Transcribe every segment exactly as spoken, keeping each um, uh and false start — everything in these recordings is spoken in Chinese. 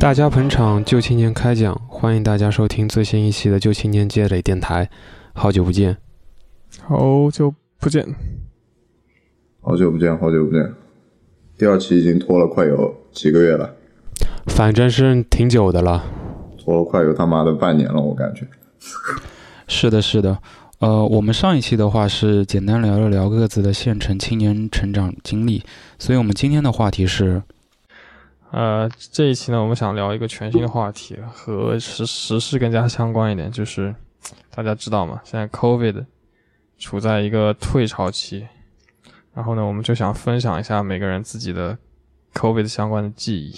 大家捧场，旧青年开讲，欢迎大家收听最新一期的旧青年积累电台。好久不见，好久不见，好久不见，好久不见。第二期已经拖了快有几个月了，反正是挺久的了，拖了快有他妈的半年了，我感觉。是的，是的。呃，我们上一期的话是简单聊了聊各自的县城青年成长经历，所以我们今天的话题是。呃，这一期呢，我们想聊一个全新的话题，和时时事更加相关一点，就是大家知道嘛，现在 COVID 处在一个退潮期，然后呢，我们就想分享一下每个人自己的 COVID 相关的记忆。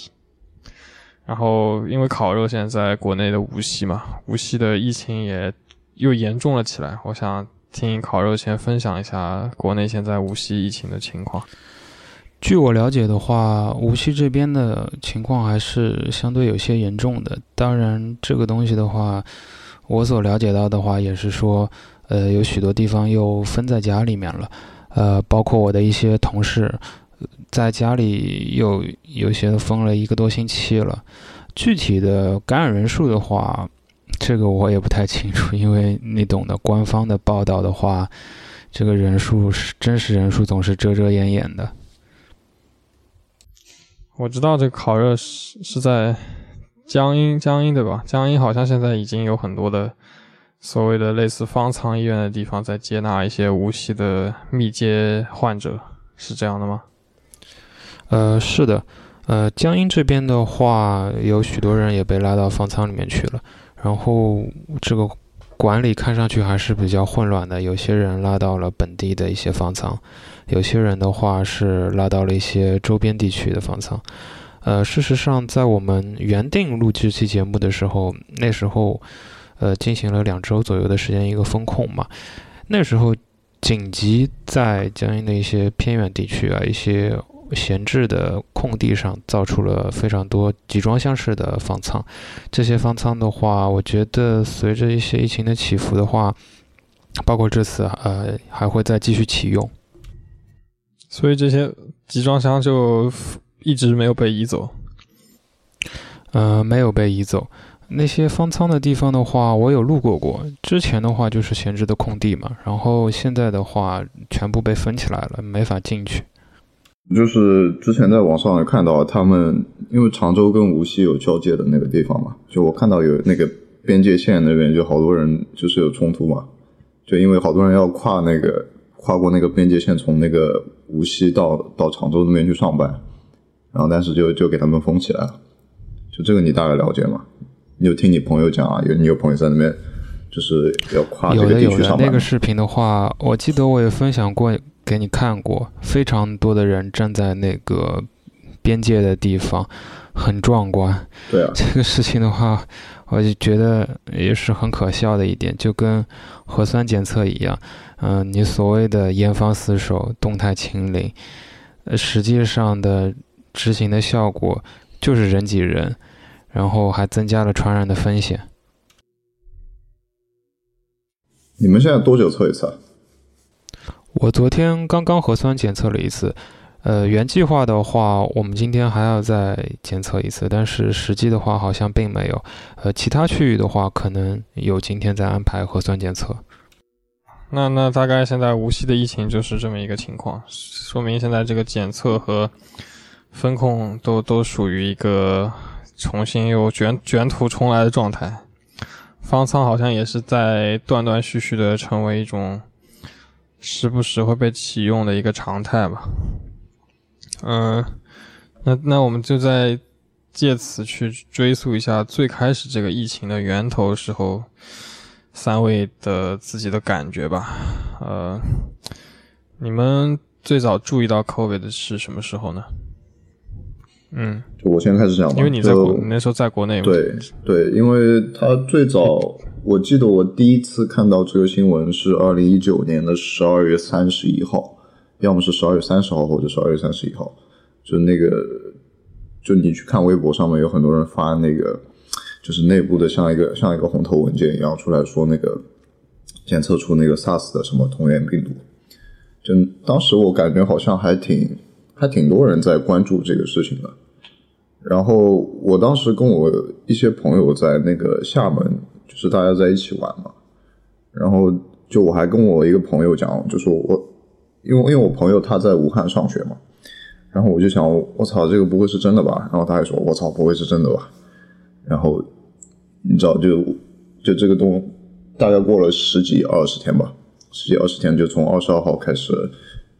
然后，因为烤肉现在在国内的无锡嘛，无锡的疫情也又严重了起来，我想听烤肉先分享一下国内现在无锡疫情的情况。据我了解的话，无锡这边的情况还是相对有些严重的。当然，这个东西的话，我所了解到的话也是说，呃，有许多地方又封在家里面了。呃，包括我的一些同事，在家里又有些封了一个多星期了。具体的感染人数的话，这个我也不太清楚，因为你懂的，官方的报道的话，这个人数是真实人数总是遮遮掩掩的。我知道这个烤肉是是在江阴，江阴对吧？江阴好像现在已经有很多的所谓的类似方舱医院的地方在接纳一些无锡的密接患者，是这样的吗？呃，是的，呃，江阴这边的话，有许多人也被拉到方舱里面去了，然后这个管理看上去还是比较混乱的，有些人拉到了本地的一些方舱。有些人的话是拉到了一些周边地区的方舱，呃，事实上，在我们原定录这期节目的时候，那时候，呃，进行了两周左右的时间一个封控嘛。那时候紧急在江阴的一些偏远地区啊，一些闲置的空地上造出了非常多集装箱式的方舱。这些方舱的话，我觉得随着一些疫情的起伏的话，包括这次呃，还会再继续启用。所以这些集装箱就一直没有被移走，呃，没有被移走。那些方舱的地方的话，我有路过过。之前的话就是闲置的空地嘛，然后现在的话全部被封起来了，没法进去。就是之前在网上也看到他们，因为常州跟无锡有交界的那个地方嘛，就我看到有那个边界线那边就好多人就是有冲突嘛，就因为好多人要跨那个。跨过那个边界线，从那个无锡到到常州那边去上班，然后但是就就给他们封起来了。就这个你大概了解吗？你有听你朋友讲啊？有你有朋友在那边就是要跨这个地区上班吗？有的有的，那个视频的话，我记得我也分享过给你看过，非常多的人站在那个边界的地方，很壮观。对啊，这个事情的话，我就觉得也是很可笑的一点，就跟核酸检测一样。嗯、呃，你所谓的严防死守、动态清零，呃，实际上的执行的效果就是人挤人，然后还增加了传染的风险。你们现在多久测一次啊？我昨天刚刚核酸检测了一次，呃，原计划的话，我们今天还要再检测一次，但是实际的话好像并没有。呃，其他区域的话，可能有今天在安排核酸检测。那那大概现在无锡的疫情就是这么一个情况，说明现在这个检测和风控都都属于一个重新又卷卷土重来的状态。方舱好像也是在断断续续的成为一种时不时会被启用的一个常态吧。嗯，那那我们就在借此去追溯一下最开始这个疫情的源头时候。三位的自己的感觉吧，呃，你们最早注意到 COVID 是什么时候呢？嗯，就我先开始讲吧，因为你在国你那时候在国内嘛。对对，因为他最早，我记得我第一次看到这个新闻是二零一九年的十二月三十一号，要么是十二月三十号或者十二月三十一号，就那个就你去看微博上面有很多人发那个就是内部的像一个像一个红头文件一样出来说那个检测出那个 SARS 的什么同源病毒，就当时我感觉好像还挺还挺多人在关注这个事情的。然后我当时跟我一些朋友在那个厦门，就是大家在一起玩嘛，然后就我还跟我一个朋友讲，就说我因为因为我朋友他在武汉上学嘛，然后我就想我操这个不会是真的吧，然后他还说我操不会是真的吧，然后你知道就就这个东大概过了十几二十天吧，十几二十天就从二十二号开始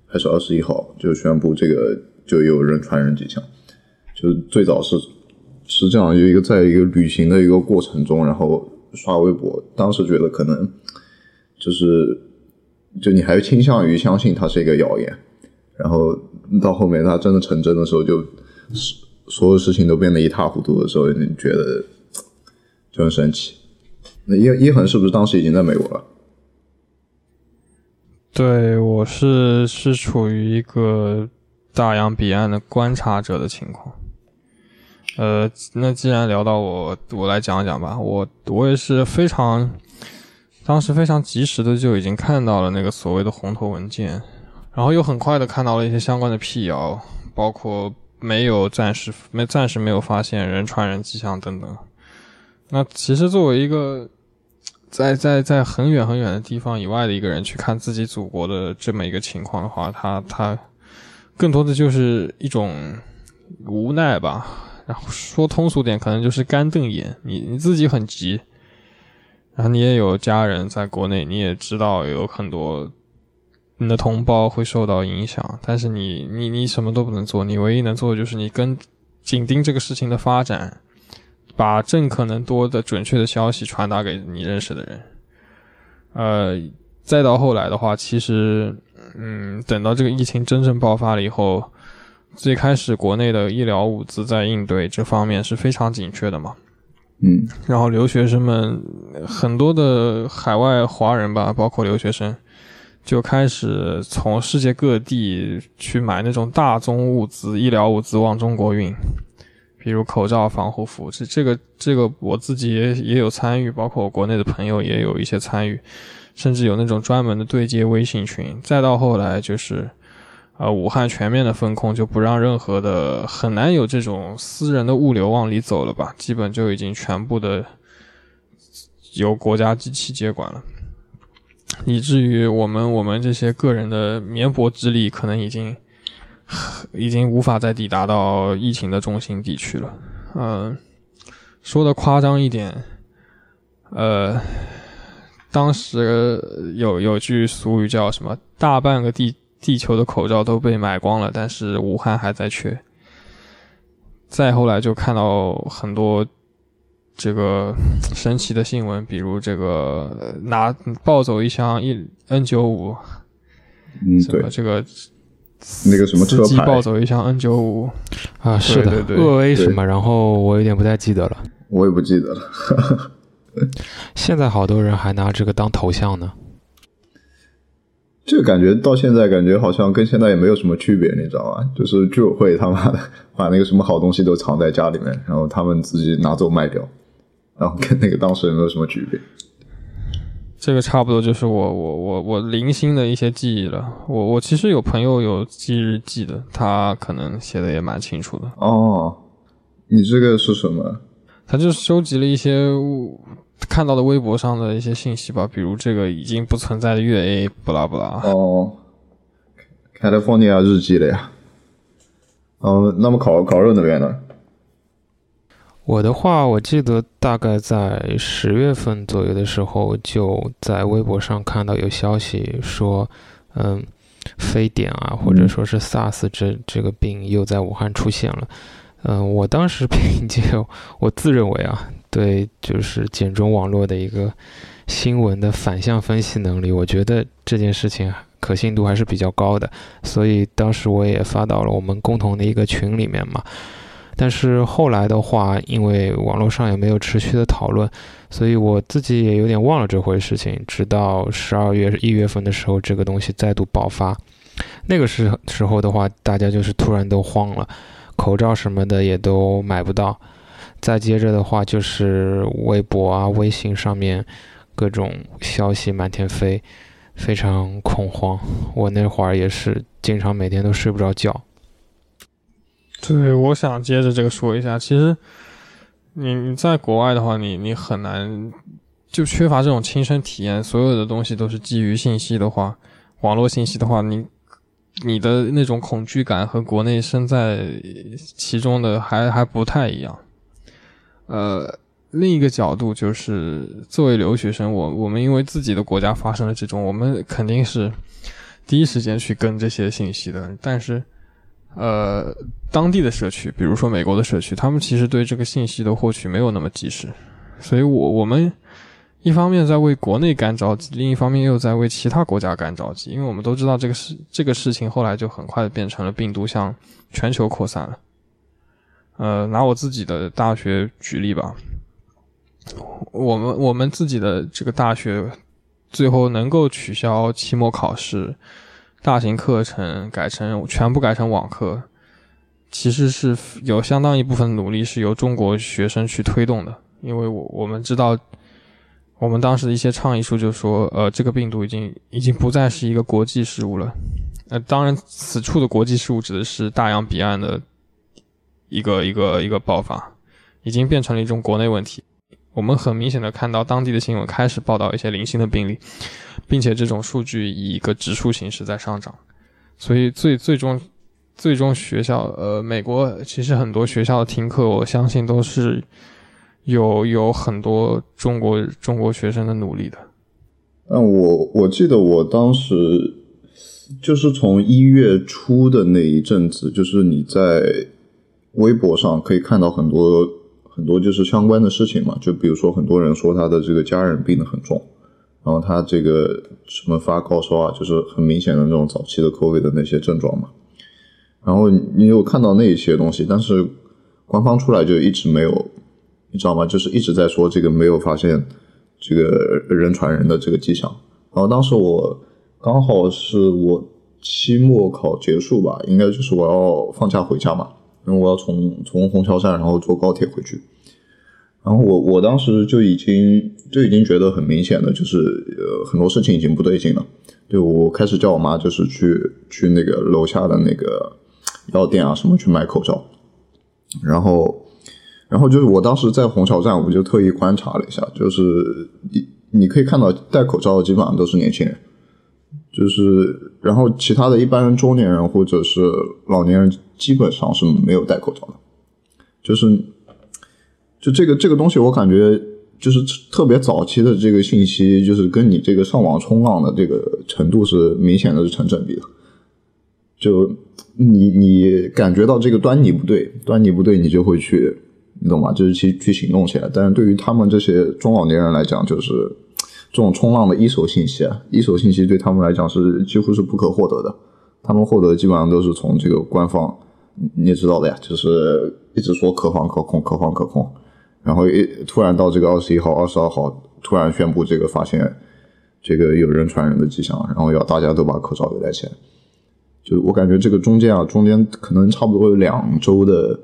还是二十一号就宣布这个就有人传人迹象，就最早是是这样，有一个在一个旅行的一个过程中，然后刷微博，当时觉得可能就是就你还倾向于相信它是一个谣言，然后到后面它真的成真的时候，就所有事情都变得一塌糊涂的时候，你觉得就很神奇。那叶叶恒是不是当时已经在美国了？对，我是是处于一个大洋彼岸的观察者的情况。呃，那既然聊到我，我来讲讲吧。我我也是非常，当时非常及时的就已经看到了那个所谓的红头文件，然后又很快的看到了一些相关的辟谣，包括没有暂时没暂时没有发现人传人迹象等等。那其实作为一个在在在很远很远的地方以外的一个人去看自己祖国的这么一个情况的话，他他更多的就是一种无奈吧，然后说通俗点可能就是干瞪眼，你你自己很急，然后你也有家人在国内，你也知道有很多你的同胞会受到影响，但是你你你什么都不能做，你唯一能做的就是你跟紧盯这个事情的发展，把尽可能多的准确的消息传达给你认识的人。呃，再到后来的话，其实，嗯，等到这个疫情真正爆发了以后，最开始国内的医疗物资在应对这方面是非常紧缺的嘛。嗯。然后留学生们，很多的海外华人吧，包括留学生，就开始从世界各地去买那种大宗物资、医疗物资往中国运。比如口罩、防护服，这这个这个我自己也也有参与，包括我国内的朋友也有一些参与，甚至有那种专门的对接微信群。再到后来就是，呃，武汉全面的封控，就不让任何的很难有这种私人的物流往里走了吧，基本就已经全部的由国家机器接管了，以至于我们我们这些个人的绵薄之力可能已经。已经无法再抵达到疫情的中心地区了。嗯，说的夸张一点，呃，当时有有句俗语叫什么？大半个地地球的口罩都被买光了，但是武汉还在缺。再后来就看到很多这个神奇的新闻，比如这个拿抱走一箱 N 九十五， 嗯，对，这个。那个什么车牌司机抱走一箱 N 九十五 啊，是的，鄂威什么，然后我有点不太记得了，我也不记得了。现在好多人还拿这个当头像呢，这个感觉到现在感觉好像跟现在也没有什么区别，你知道吗？就是居委会他妈的把那个什么好东西都藏在家里面，然后他们自己拿走卖掉，然后跟那个当事人没有什么区别。这个差不多就是我我我我零星的一些记忆了。我我其实有朋友有记日记的，他可能写的也蛮清楚的。哦，你这个是什么？他就收集了一些看到的微博上的一些信息吧，比如这个已经不存在的月 A， 不啦不啦。哦 ，California 日记了呀。嗯，那么烤烤肉那边呢？我的话，我记得大概在十月份左右的时候，就在微博上看到有消息说，嗯，非典啊，或者说是 SARS 这这个病又在武汉出现了。嗯，我当时凭借我自认为啊，对就是简中网络的一个新闻的反向分析能力，我觉得这件事情可信度还是比较高的，所以当时我也发到了我们共同的一个群里面嘛。但是后来的话，因为网络上也没有持续的讨论，所以我自己也有点忘了这回事情。直到十二月、一月份的时候，这个东西再度爆发，那个时候的话，大家就是突然都慌了，口罩什么的也都买不到。再接着的话就是微博啊、微信上面各种消息满天飞，非常恐慌。我那会儿也是经常每天都睡不着觉。对，我想接着这个说一下，其实你你在国外的话，你你很难就缺乏这种亲身体验，所有的东西都是基于信息的话，网络信息的话，你你的那种恐惧感和国内身在其中的还还不太一样。呃，另一个角度就是作为留学生，我我们因为自己的国家发生了这种，我们肯定是第一时间去跟这些信息的，但是呃，当地的社区，比如说美国的社区，他们其实对这个信息的获取没有那么及时，所以我我们一方面在为国内干着急，另一方面又在为其他国家干着急，因为我们都知道这个事这个事情后来就很快变成了病毒向全球扩散了。呃，拿我自己的大学举例吧，我们我们自己的这个大学最后能够取消期末考试。大型课程改成全部改成网课，其实是有相当一部分努力是由中国学生去推动的，因为我我们知道，我们当时的一些倡议书就说，呃，这个病毒已经已经不再是一个国际事务了。呃，当然，此处的国际事务指的是大洋彼岸的一个一个一个爆发，已经变成了一种国内问题。我们很明显的看到当地的新闻开始报道一些零星的病例，并且这种数据以一个指数形式在上涨，所以最最终最终学校呃，美国其实很多学校的停课，我相信都是有有很多中国中国学生的努力的。嗯，我我记得我当时就是从一月初的那一阵子，就是你在微博上可以看到很多。很多就是相关的事情嘛，就比如说很多人说他的这个家人病得很重，然后他这个什么发高烧啊，就是很明显的那种早期的 COVID 的那些症状嘛。然后你有看到那一些东西，但是官方出来就一直没有，你知道吗？就是一直在说这个没有发现这个人传人的这个迹象。然后当时我刚好是我期末考结束吧，应该就是我要放假回家嘛。因为我要从从虹桥站，然后坐高铁回去。然后我我当时就已经就已经觉得很明显的就是呃很多事情已经不对劲了。对，我开始叫我妈就是去去那个楼下的那个药店啊什么去买口罩。然后然后就是我当时在虹桥站，我就特意观察了一下，就是你你可以看到戴口罩的基本上都是年轻人，就是然后其他的一般中年人或者是老年人。基本上是没有戴口罩的，就是就这个这个东西，我感觉就是特别早期的这个信息，就是跟你这个上网冲浪的这个程度是明显的是成正比的。就你你感觉到这个端倪不对，端倪不对，你就会去，你懂吗？就是去去行动起来。但是对于他们这些中老年人来讲，就是这种冲浪的一手信息啊，一手信息对他们来讲是几乎是不可获得的，他们获得基本上都是从这个官方。你也知道的呀，就是一直说可防可控可防可控，然后一突然到这个二十一号二十二号突然宣布这个发现这个有人传人的迹象，然后要大家都把口罩给戴起来。就我感觉这个中间啊中间可能差不多有两周的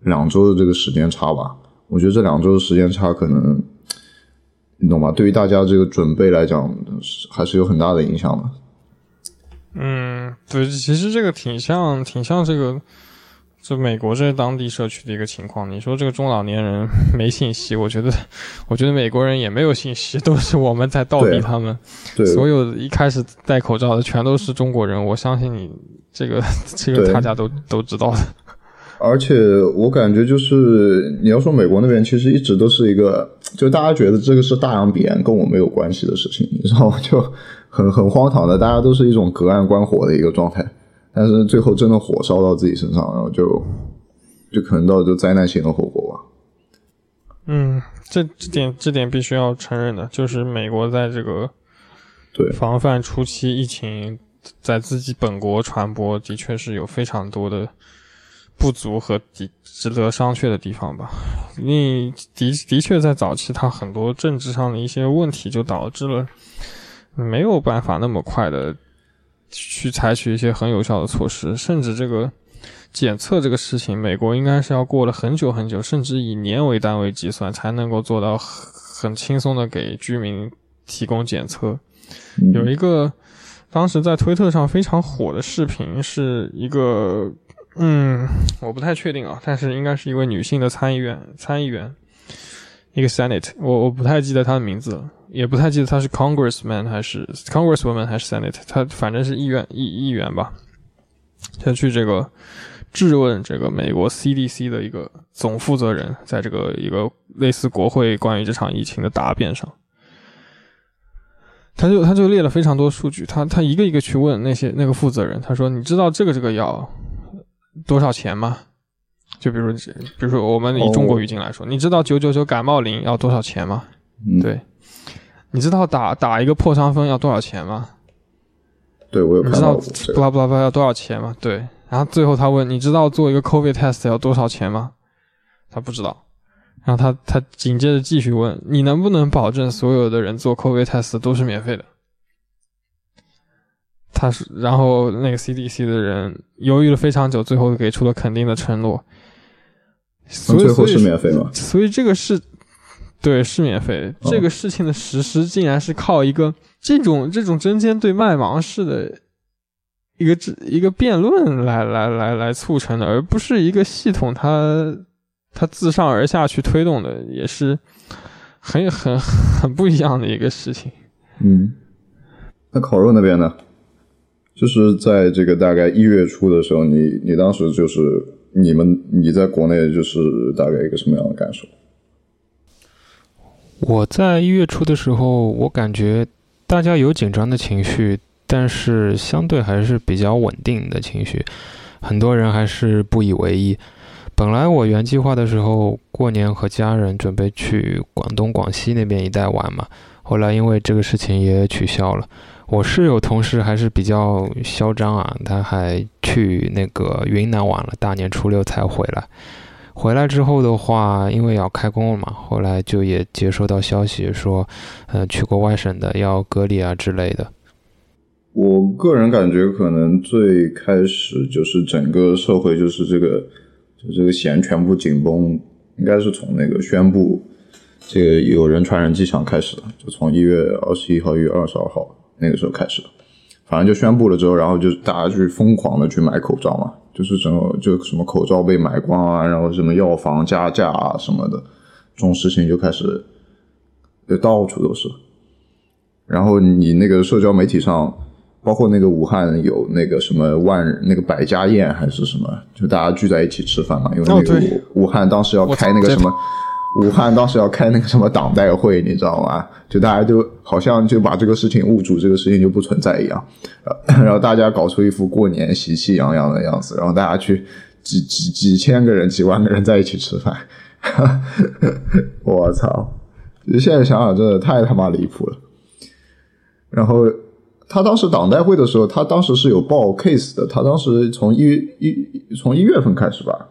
两周的这个时间差吧，我觉得这两周的时间差可能你懂吧，对于大家这个准备来讲还是有很大的影响的。嗯，对，其实这个挺像挺像这个这美国这当地社区的一个情况。你说这个中老年人没信息，我觉得我觉得美国人也没有信息，都是我们在倒逼他们。对，所有一开始戴口罩的全都是中国人，我相信你这个这个大家都都知道的。而且我感觉就是你要说美国那边其实一直都是一个，就大家觉得这个是大洋彼岸跟我没有关系的事情，你知道吗？就很很荒唐的，大家都是一种隔岸观火的一个状态。但是最后真的火烧到自己身上，然后就就可能到就灾难型的火锅吧。嗯，这这点这点必须要承认的，就是美国在这个对防范初期疫情在自己本国传播，的确是有非常多的不足和值得商榷的地方吧。你的的确在早期，它很多政治上的一些问题就导致了没有办法那么快的。去采取一些很有效的措施，甚至这个检测这个事情，美国应该是要过了很久很久，甚至以年为单位计算，才能够做到很轻松的给居民提供检测。有一个当时在推特上非常火的视频，是一个嗯，我不太确定啊，但是应该是一位女性的参议员，参议员，一个 Senate， 我我不太记得她的名字了，也不太记得她是 Congressman 还是 Congresswoman 还是 Senate， 她反正是议员议议员吧，她去这个质问这个美国 C D C 的一个总负责人，在这个一个类似国会关于这场疫情的答辩上。他就他就列了非常多数据，他他一个一个去问那些那个负责人，他说你知道这个这个药多少钱吗？就比如比如说我们以中国语境来说，哦、你知道九九九感冒灵要多少钱吗？嗯、对，你知道打打一个破伤风要多少钱吗？对，我有看到。你知道 blah blah blah 要多少钱吗？对，然后最后他问你知道做一个 COVID test 要多少钱吗？他不知道。然后他他紧接着继续问，你能不能保证所有的人做 COVID test 都是免费的？他是，然后那个 C D C 的人犹豫了非常久，最后给出了肯定的承诺。所以最后是免费吗？所以这个是，对，是免费。这个事情的实施竟然是靠一个这种这种针尖对麦芒式的一个一个辩论来来来来促成的，而不是一个系统它。它自上而下去推动的，也是很很很不一样的一个事情。嗯，那烤肉那边呢？就是在这个大概一月初的时候，你你当时就是你们你在国内就是大概一个什么样的感受？我在一月初的时候，我感觉大家有紧张的情绪，但是相对还是比较稳定的情绪，很多人还是不以为意。本来我原计划的时候，过年和家人准备去广东、广西那边一带玩嘛，后来因为这个事情也取消了。我室友同事还是比较嚣张啊，他还去那个云南玩了，大年初六才回来。回来之后的话，因为要开工了嘛，后来就也接收到消息说，呃，去过外省的要隔离啊之类的。我个人感觉，可能最开始就是整个社会就是这个。就这个弦全部紧绷，应该是从那个宣布这个有人传人迹象开始的，就从一月二十一号、一月二十二号那个时候开始的。反正就宣布了之后，然后就大家去疯狂的去买口罩嘛，就是整个就什么口罩被买光啊，然后什么药房加价啊什么的，这种事情就开始就到处都是。然后你那个社交媒体上。包括那个武汉有那个什么万那个百家宴还是什么，就大家聚在一起吃饭嘛，因为那个 武,、哦、武汉当时要开那个什么，武汉当时要开那个什么党代会，你知道吗？就大家就好像就把这个事情误主，这个事情就不存在一样，然后大家搞出一副过年喜气洋洋的样子，然后大家去几几几千个人、几万个人在一起吃饭，我操！现在想想真的太他妈离谱了，然后。他当时党代会的时候，他当时是有报 case 的，他当时从一一从一月份开始吧，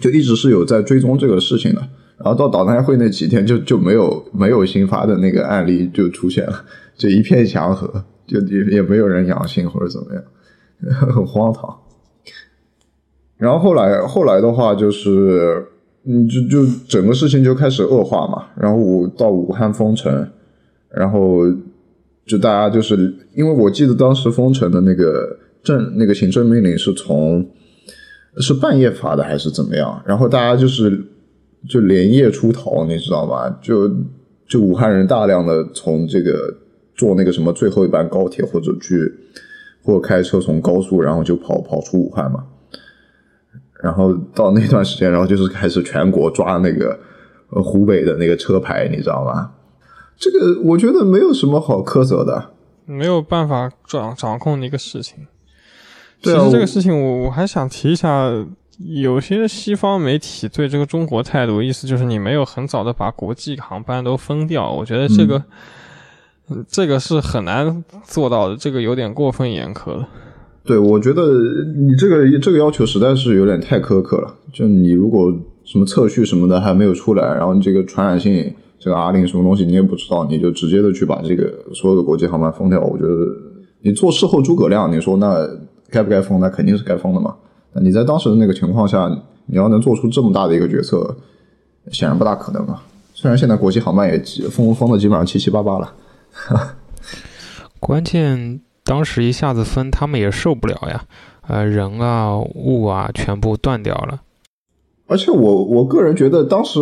就一直是有在追踪这个事情的，然后到党代会那几天就就没有没有新发的那个案例就出现了，就一片祥和，就也也没有人阳性或者怎么样，很荒唐。然后后来后来的话就是，嗯，就就整个事情就开始恶化嘛，然后到武汉封城，然后。就大家就是因为我记得当时封城的那个政那个行政命令是从是半夜发的还是怎么样，然后大家就是就连夜出逃，你知道吗？就就武汉人大量的从这个坐那个什么最后一班高铁或者去或者开车从高速然后就跑跑出武汉嘛，然后到那段时间然后就是开始全国抓那个湖北的那个车牌，你知道吗？这个我觉得没有什么好苛责的，没有办法掌掌控的一个事情。对啊，其实这个事情我我还想提一下，有些西方媒体对这个中国态度，意思就是你没有很早的把国际航班都封掉，我觉得这个、嗯、这个是很难做到的，这个有点过分严苛了。对，我觉得你这个这个要求实在是有点太苛刻了，就你如果什么测序什么的还没有出来，然后你这个传染性。这个阿令什么东西你也不知道，你就直接的去把这个所有的国际航班封掉，我觉得你做事后诸葛亮，你说那该不该封，那肯定是该封的嘛。但你在当时的那个情况下，你要能做出这么大的一个决策，显然不大可能嘛。虽然现在国际航班也封封的基本上七七八八了，关键当时一下子分，他们也受不了呀，呃，人啊、物啊，全部断掉了。而且我我个人觉得，当时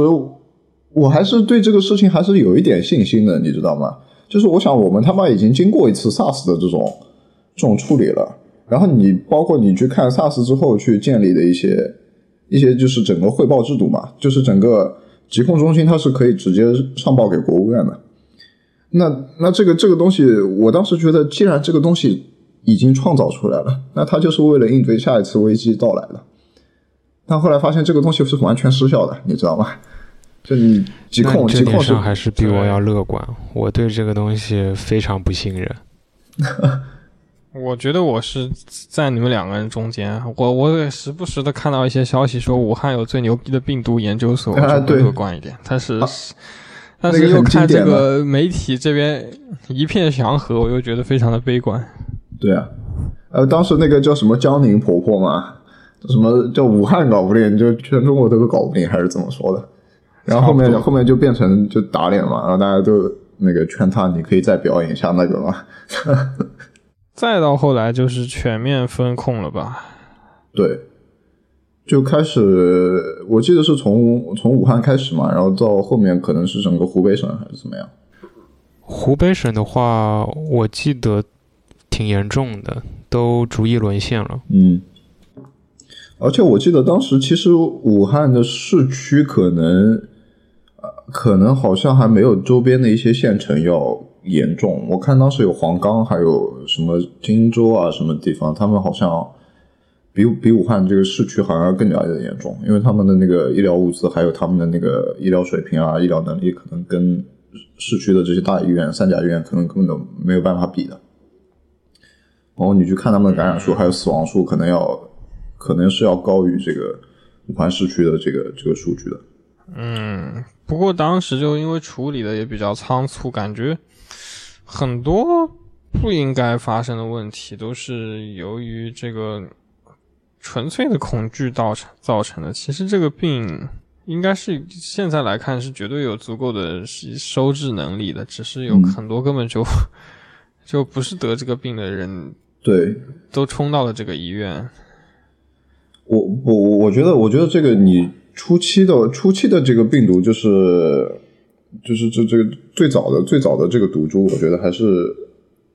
我还是对这个事情还是有一点信心的，你知道吗？就是我想，我们他妈已经经过一次 SARS 的这种这种处理了。然后你包括你去看 SARS 之后去建立的一些一些就是整个汇报制度嘛，就是整个疾控中心它是可以直接上报给国务院的。那那这个这个东西，我当时觉得，既然这个东西已经创造出来了，那它就是为了应对下一次危机到来的。但后来发现这个东西是完全失效的，你知道吗？就你疾控，疾控上还是比我要乐观，我对这个东西非常不信任。我觉得我是在你们两个人中间，我我也时不时的看到一些消息说武汉有最牛逼的病毒研究所，我就乐观一点。但是、啊、但是又看这个媒体这边一片祥和，我又觉得非常的悲观。对啊，呃，当时那个叫什么江宁婆婆嘛，什么叫武汉搞不定，就全中国都搞不定，还是怎么说的？然后后面后面就变成就打脸嘛，然后大家都那个劝他，你可以再表演一下那个嘛。再到后来就是全面封控了吧？对，就开始，我记得是从从武汉开始嘛，然后到后面可能是整个湖北省还是怎么样。湖北省的话，我记得挺严重的，都逐一沦陷了。嗯，而且我记得当时其实武汉的市区可能，可能好像还没有周边的一些县城要严重，我看当时有黄冈，还有什么荆州啊，什么地方，他们好像比比武汉这个市区好像更加的严重，因为他们的那个医疗物资，还有他们的那个医疗水平啊、医疗能力，可能跟市区的这些大医院、三甲医院可能根本都没有办法比的。然后你去看他们的感染数还有死亡数，可能要可能是要高于这个武汉市区的这个这个数据的。嗯，不过当时就因为处理的也比较仓促，感觉很多不应该发生的问题都是由于这个纯粹的恐惧造成造成的。其实这个病应该是现在来看是绝对有足够的收治能力的，只是有很多根本就、嗯、就不是得这个病的人，对，都冲到了这个医院。我我我觉得我觉得这个你初期的初期的这个病毒就是。就是这这个最早的最早的这个毒株，我觉得还是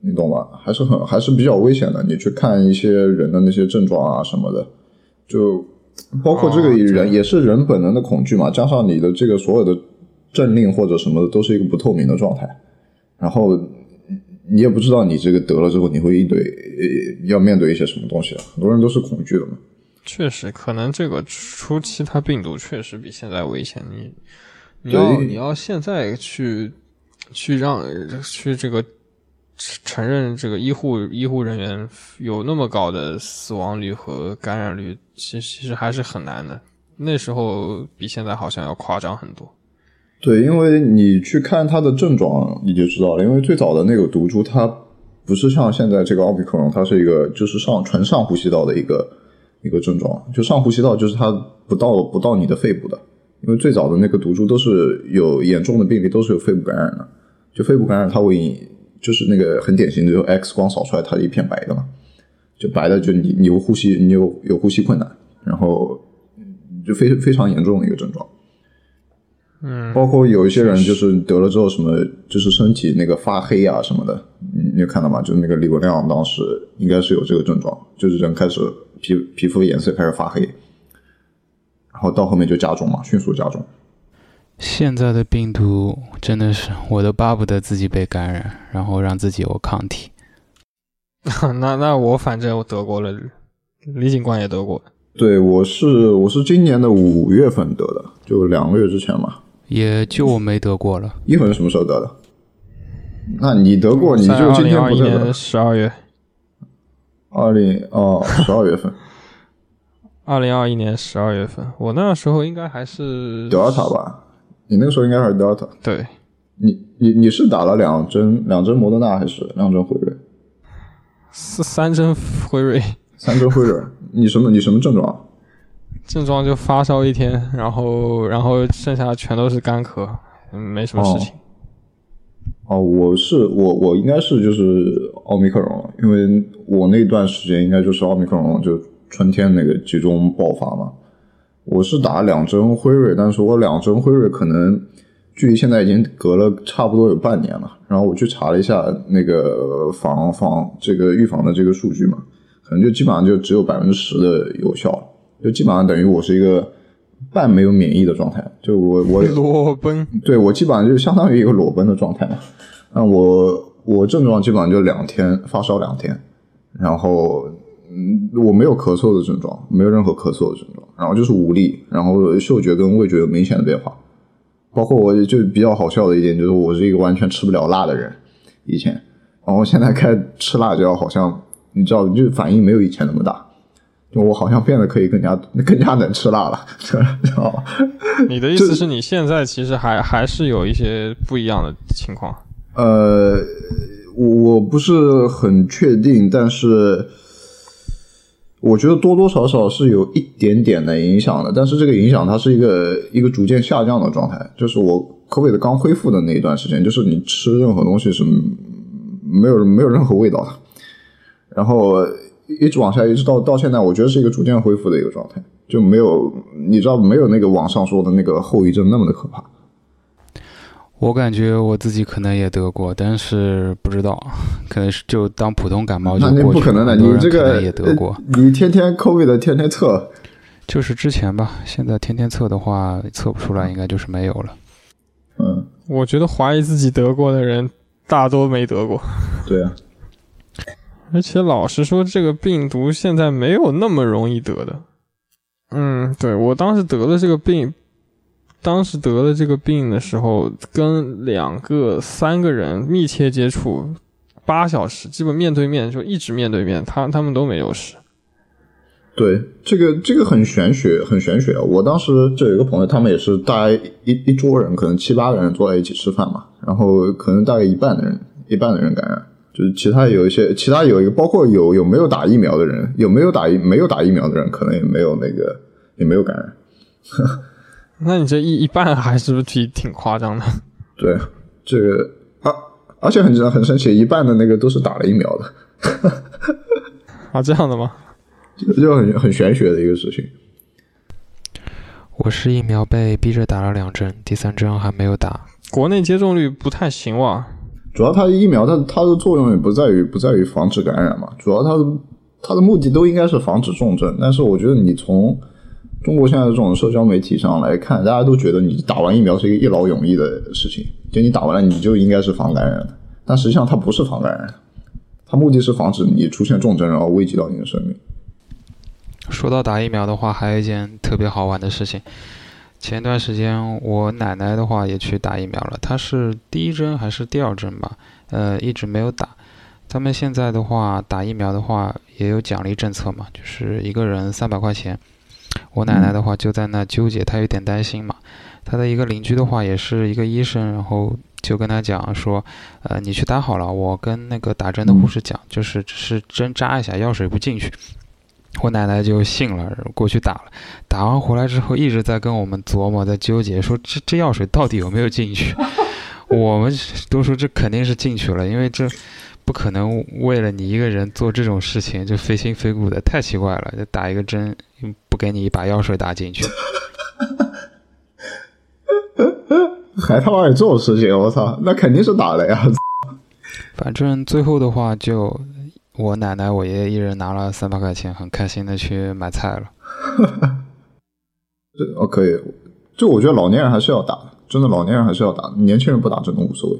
你懂吗？还是很还是比较危险的。你去看一些人的那些症状啊什么的，就包括这个人、哦、也是人本能的恐惧嘛，加上你的这个所有的政令或者什么的都是一个不透明的状态，然后你也不知道你这个得了之后你会应对要面对一些什么东西，很多人都是恐惧的嘛。确实，可能这个初期它病毒确实比现在危险。你。你要你要现在去去让去这个承认这个医护医护人员有那么高的死亡率和感染率，其实其实还是很难的。那时候比现在好像要夸张很多。对，因为你去看它的症状你就知道了，因为最早的那个毒株它不是像现在这个奥密克戎，它是一个就是上纯上呼吸道的一个一个症状，就上呼吸道就是它不到不到你的肺部的。因为最早的那个毒株都是有严重的病例，都是有肺部感染的。就肺部感染，它会就是那个很典型的，就 X 光扫出来，它一片白的嘛，就白的，就你你有呼吸，你有有呼吸困难，然后就非非常严重的一个症状。嗯，包括有一些人就是得了之后什么，就是身体那个发黑啊什么的，你你有看到吗？就是那个李文亮当时应该是有这个症状，就是人开始皮皮肤颜色开始发黑。然后到后面就加重嘛，迅速加重。现在的病毒真的是，我都巴不得自己被感染，然后让自己有抗体。那那我反正我得过了，李警官也得过。对，我是我是今年的五月份得的，就两个月之前嘛。也就我没得过了。一恒什么时候得的？那你得过，你就今天不是得的？十二月。二零哦，十二月份。二零二一年十二月份，我那时候应该还是 Delta 吧？你那个时候应该还是 Delta。对，你你你是打了两针，两针摩德纳还是两针辉瑞？是三针辉瑞。三周或者你什么你什么症状？症状就发烧一天，然后然后剩下全都是干咳，没什么事情。哦，哦我是我我应该是就是奥密克戎，因为我那段时间应该就是奥密克戎，就春天那个集中爆发嘛。我是打两针辉瑞，但是我两针辉瑞可能距离现在已经隔了差不多有半年了。然后我去查了一下那个防防这个预防的这个数据嘛，可能就基本上就只有百分之十的有效了。就基本上等于我是一个半没有免疫的状态，就我我裸奔，对我基本上就相当于一个裸奔的状态嘛。那我我症状基本上就两天发烧两天，然后嗯我没有咳嗽的症状，没有任何咳嗽的症状，然后就是无力，然后嗅觉跟味觉有明显的变化，包括我就比较好笑的一点就是我是一个完全吃不了辣的人，以前，然后现在开始吃辣椒，好像你知道就反应没有以前那么大。我好像变得可以更加更加能吃辣了，知道吧？你的意思是你现在其实还还是有一些不一样的情况？呃，我不是很确定，但是我觉得多多少少是有一点点的影响的。但是这个影响它是一个一个逐渐下降的状态，就是我 COVID 刚恢复的那一段时间，就是你吃任何东西是没有没有任何味道的，然后。一直往下一直到到现在，我觉得是一个逐渐恢复的一个状态，就没有你知道没有那个网上说的那个后遗症那么的可怕。我感觉我自己可能也得过，但是不知道，可能是就当普通感冒就过去了。那你不可能的，你这个也得过，你天天 COVID 天天测，就是之前吧，现在天天测的话，测不出来应该就是没有了。嗯，我觉得怀疑自己得过的人大多没得过。对啊。而且老实说这个病毒现在没有那么容易得的。嗯对我当时得了这个病当时得了这个病的时候跟两个三个人密切接触八小时基本面对面就一直面对面他他们都没有事。对这个这个很玄学很玄学啊我当时就有一个朋友他们也是大概一一桌人可能七八个人坐在一起吃饭嘛然后可能大概一半的人一半的人感染。就是其他有一些，其他有一个，包括有有没有打疫苗的人，有没有打疫没有打疫苗的人，可能也没有那个也没有感染。那你这一一半还是不是挺挺夸张的？对，这个啊，而且很很神奇，一半的那个都是打了疫苗的。啊，这样的吗？就很很玄学的一个事情。我是疫苗被逼着打了两针，第三针还没有打。国内接种率不太行哇。主要它的疫苗它它的作用也不在于不在于防止感染嘛主要它的它的目的都应该是防止重症但是我觉得你从中国现在的这种社交媒体上来看大家都觉得你打完疫苗是一个一劳永逸的事情就你打完了你就应该是防感染的但实际上它不是防感染它目的是防止你出现重症然后危及到你的生命说到打疫苗的话还有一件特别好玩的事情前段时间我奶奶的话也去打疫苗了她是第一针还是第二针吧呃，一直没有打他们现在的话打疫苗的话也有奖励政策嘛就是一个人三百块钱我奶奶的话就在那纠结她有点担心嘛她的一个邻居的话也是一个医生然后就跟她讲说呃，你去打好了我跟那个打针的护士讲就是只是针扎一下药水不进去我奶奶就信了过去打了打完回来之后一直在跟我们琢磨在纠结说这这药水到底有没有进去我们都说这肯定是进去了因为这不可能为了你一个人做这种事情就非亲非故的太奇怪了就打一个针不给你一把药水打进去还他妈有这种事情我操那肯定是打了呀反正最后的话就我奶奶我爷爷一人拿了三百块钱很开心的去买菜了这哦可以这我觉得老年人还是要打真的老年人还是要打年轻人不打真的无所谓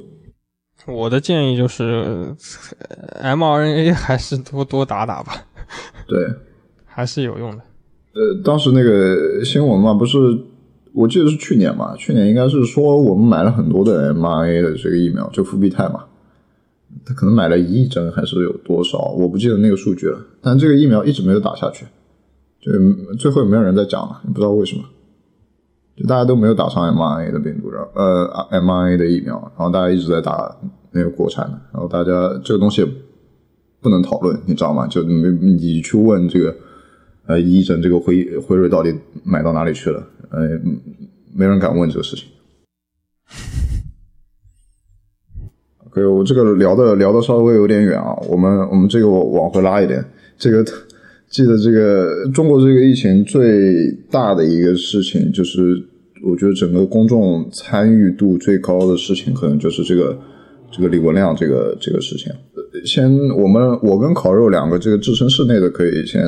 我的建议就是、呃、mRNA 还是多多打打吧对还是有用的呃，当时那个新闻嘛不是我记得是去年嘛去年应该是说我们买了很多的 mRNA 的这个疫苗就复必泰嘛他可能买了一亿针还是有多少我不记得那个数据了但这个疫苗一直没有打下去就最后也没有人在讲了也不知道为什么就大家都没有打上 mRNA 的病毒呃 mRNA 的疫苗然后大家一直在打那个国产的然后大家这个东西不能讨论，你知道吗？就你去问这个呃医生这个辉辉瑞到底买到哪里去了，呃没人敢问这个事情。OK， 我这个聊的聊的稍微有点远啊，我们我们这个往回拉一点。这个记得这个中国这个疫情最大的一个事情，就是我觉得整个公众参与度最高的事情，可能就是这个这个李文亮这个这个事情。先我们我跟烤肉两个这个置身事内的可以先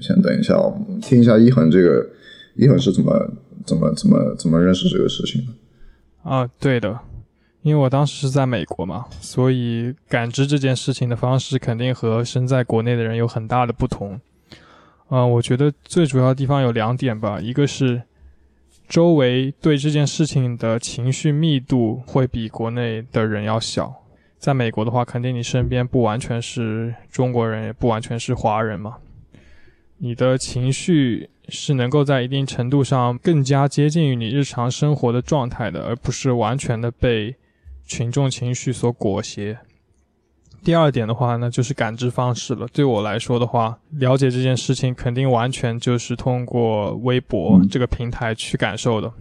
先等一下，我们听一下一恒这个一恒是怎么怎么怎么怎么认识这个事情的。啊，对的，因为我当时是在美国嘛，所以感知这件事情的方式肯定和身在国内的人有很大的不同。嗯、呃，我觉得最主要的地方有两点吧，一个是周围对这件事情的情绪密度会比国内的人要小。在美国的话，肯定你身边不完全是中国人，也不完全是华人嘛，你的情绪是能够在一定程度上更加接近于你日常生活的状态的，而不是完全的被群众情绪所裹挟。第二点的话呢，就是感知方式了。对我来说的话，了解这件事情肯定完全就是通过微博这个平台去感受的。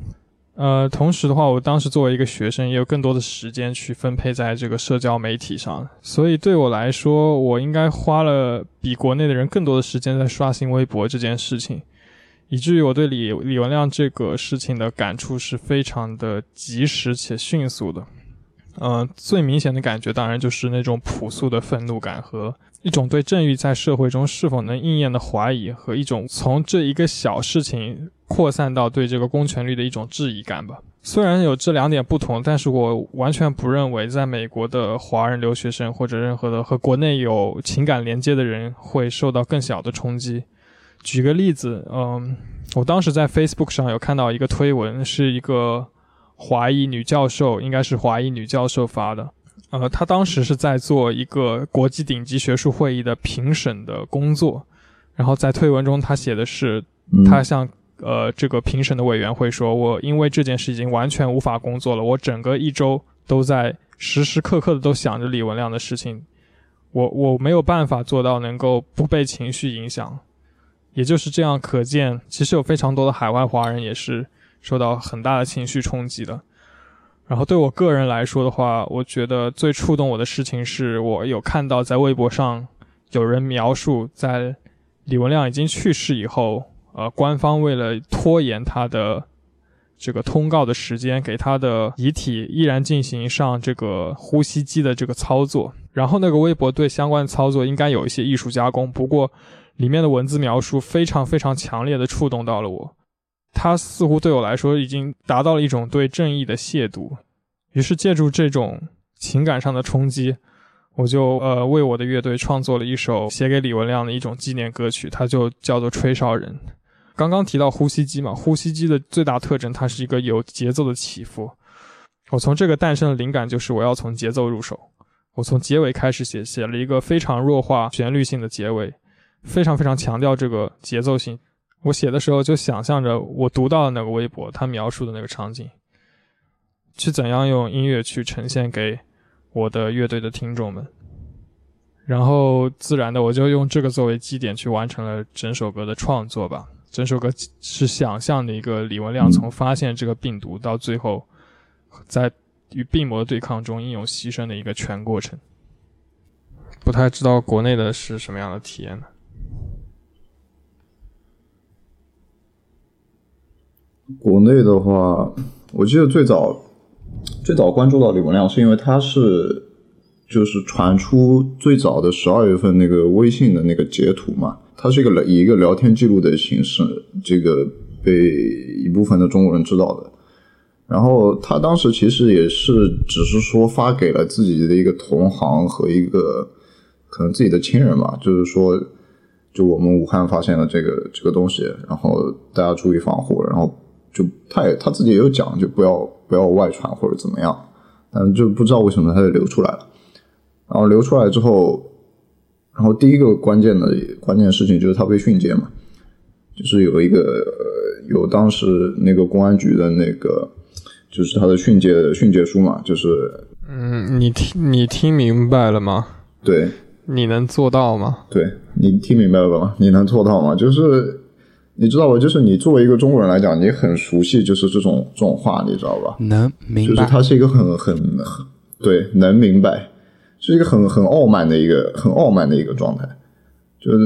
呃，同时的话，我当时作为一个学生，也有更多的时间去分配在这个社交媒体上，所以对我来说，我应该花了比国内的人更多的时间在刷新微博这件事情，以至于我对李李文亮这个事情的感触是非常的及时且迅速的。嗯、呃，最明显的感觉当然就是那种朴素的愤怒感，和一种对正义在社会中是否能应验的怀疑，和一种从这一个小事情扩散到对这个公权力的一种质疑感吧。虽然有这两点不同，但是我完全不认为在美国的华人留学生或者任何的和国内有情感连接的人会受到更小的冲击。举个例子，嗯，我当时在 Facebook 上有看到一个推文，是一个华裔女教授，应该是华裔女教授发的。呃，她当时是在做一个国际顶级学术会议的评审的工作，然后在推文中她写的是，她向呃这个评审的委员会说，我因为这件事已经完全无法工作了，我整个一周都在时时刻刻的都想着李文亮的事情，我我没有办法做到能够不被情绪影响。也就是这样，可见其实有非常多的海外华人也是受到很大的情绪冲击的。然后对我个人来说的话，我觉得最触动我的事情是，我有看到在微博上有人描述，在李文亮已经去世以后，呃，官方为了拖延他的这个通告的时间，给他的遗体依然进行上这个呼吸机的这个操作。然后那个微博对相关操作应该有一些艺术加工，不过里面的文字描述非常非常强烈的触动到了我，它似乎对我来说已经达到了一种对正义的亵渎。于是借助这种情感上的冲击，我就呃为我的乐队创作了一首写给李文亮的一种纪念歌曲，它就叫做《吹哨人》。刚刚提到呼吸机嘛，呼吸机的最大特征，它是一个有节奏的起伏。我从这个诞生的灵感就是我要从节奏入手，我从结尾开始写，写了一个非常弱化旋律性的结尾，非常非常强调这个节奏性。我写的时候就想象着我读到的那个微博，他描述的那个场景，去怎样用音乐去呈现给我的乐队的听众们。然后自然的我就用这个作为基点去完成了整首歌的创作吧。整首歌是想象的一个李文亮从发现这个病毒到最后在与病魔对抗中英勇牺牲的一个全过程。不太知道国内的是什么样的体验呢？国内的话，我记得最早最早关注到李文亮是因为他是就是传出最早的十二月份那个微信的那个截图嘛，他是一个以一个聊天记录的形式，这个被一部分的中国人知道的。然后他当时其实也是只是说发给了自己的一个同行和一个可能自己的亲人吧，就是说就我们武汉发现了这个这个东西，然后大家注意防护，然后就他也他自己也有讲，就不要不要外传或者怎么样，但就不知道为什么他就流出来了。然后流出来之后，然后第一个关键的关键事情就是他被训诫嘛，就是有一个、呃、有当时那个公安局的那个就是他的训诫训诫书嘛，就是嗯，你听你听明白了吗？对，你能做到吗？对，你听明白了吗？你能做到吗？就是你知道吧，就是你作为一个中国人来讲，你很熟悉就是这种这种话，你知道吧？能明白，就是它是一个很很对，能明白，是一个很很傲慢的一个很傲慢的一个状态，就是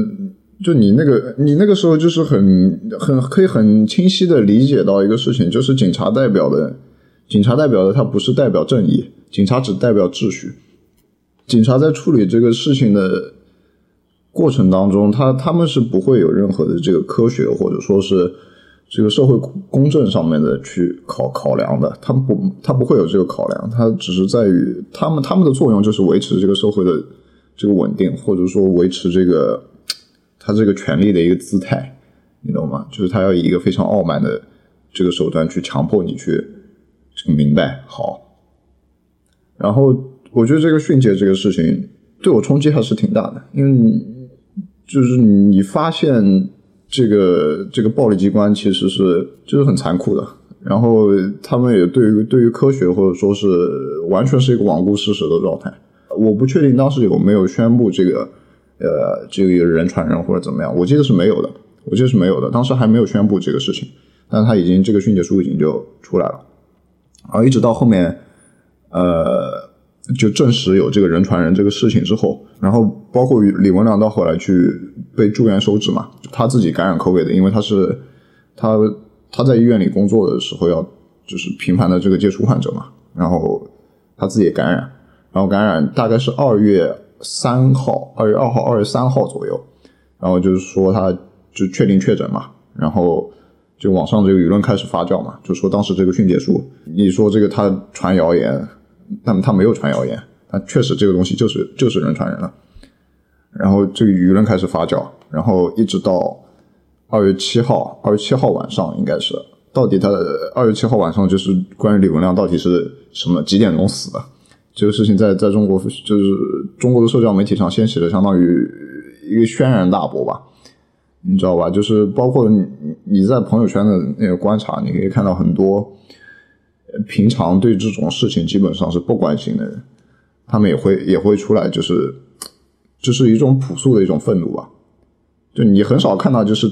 就你那个你那个时候就是很很可以很清晰的理解到一个事情，就是警察代表的警察代表的他不是代表正义，警察只代表秩序。警察在处理这个事情的过程当中，他他们是不会有任何的这个科学或者说是这个社会公正上面的去考考量的，他们不他不会有这个考量，他只是在于他们他们的作用就是维持这个社会的这个稳定，或者说维持这个他这个权力的一个姿态，你懂吗？就是他要以一个非常傲慢的这个手段去强迫你去这个明白好。然后我觉得这个迅捷这个事情对我冲击还是挺大的，因为你就是你发现这个这个暴力机关其实是就是很残酷的，然后他们也对于对于科学或者说是完全是一个罔顾事实的状态。我不确定当时有没有宣布这个呃这个人传人或者怎么样，我记得是没有的，我记得是没有的，当时还没有宣布这个事情，但他已经这个迅捷书已经就出来了，然后一直到后面呃。就证实有这个人传人这个事情之后，然后包括李文亮到后来去被住院收治嘛，他自己感染 COVID 的，因为他是他他在医院里工作的时候要就是频繁的这个接触患者嘛，然后他自己也感染，然后感染大概是二月三号二月二号二月三号左右，然后就是说他就确定确诊嘛，然后就网上这个舆论开始发酵嘛，就说当时这个迅捷书你说这个他传谣言，但他没有传谣言，他确实这个东西就是就是人传人了，然后这个舆论开始发酵，然后一直到二月七号二月七号晚上应该是到底他二月七号晚上就是关于李文亮到底是什么几点钟死的这个事情在在中国就是中国的社交媒体上掀起了相当于一个轩然大波吧，你知道吧，就是包括 你, 你在朋友圈的那个观察，你可以看到很多平常对这种事情基本上是不关心的人，他们也会也会出来，就是就是一种朴素的一种愤怒吧。就你很少看到就是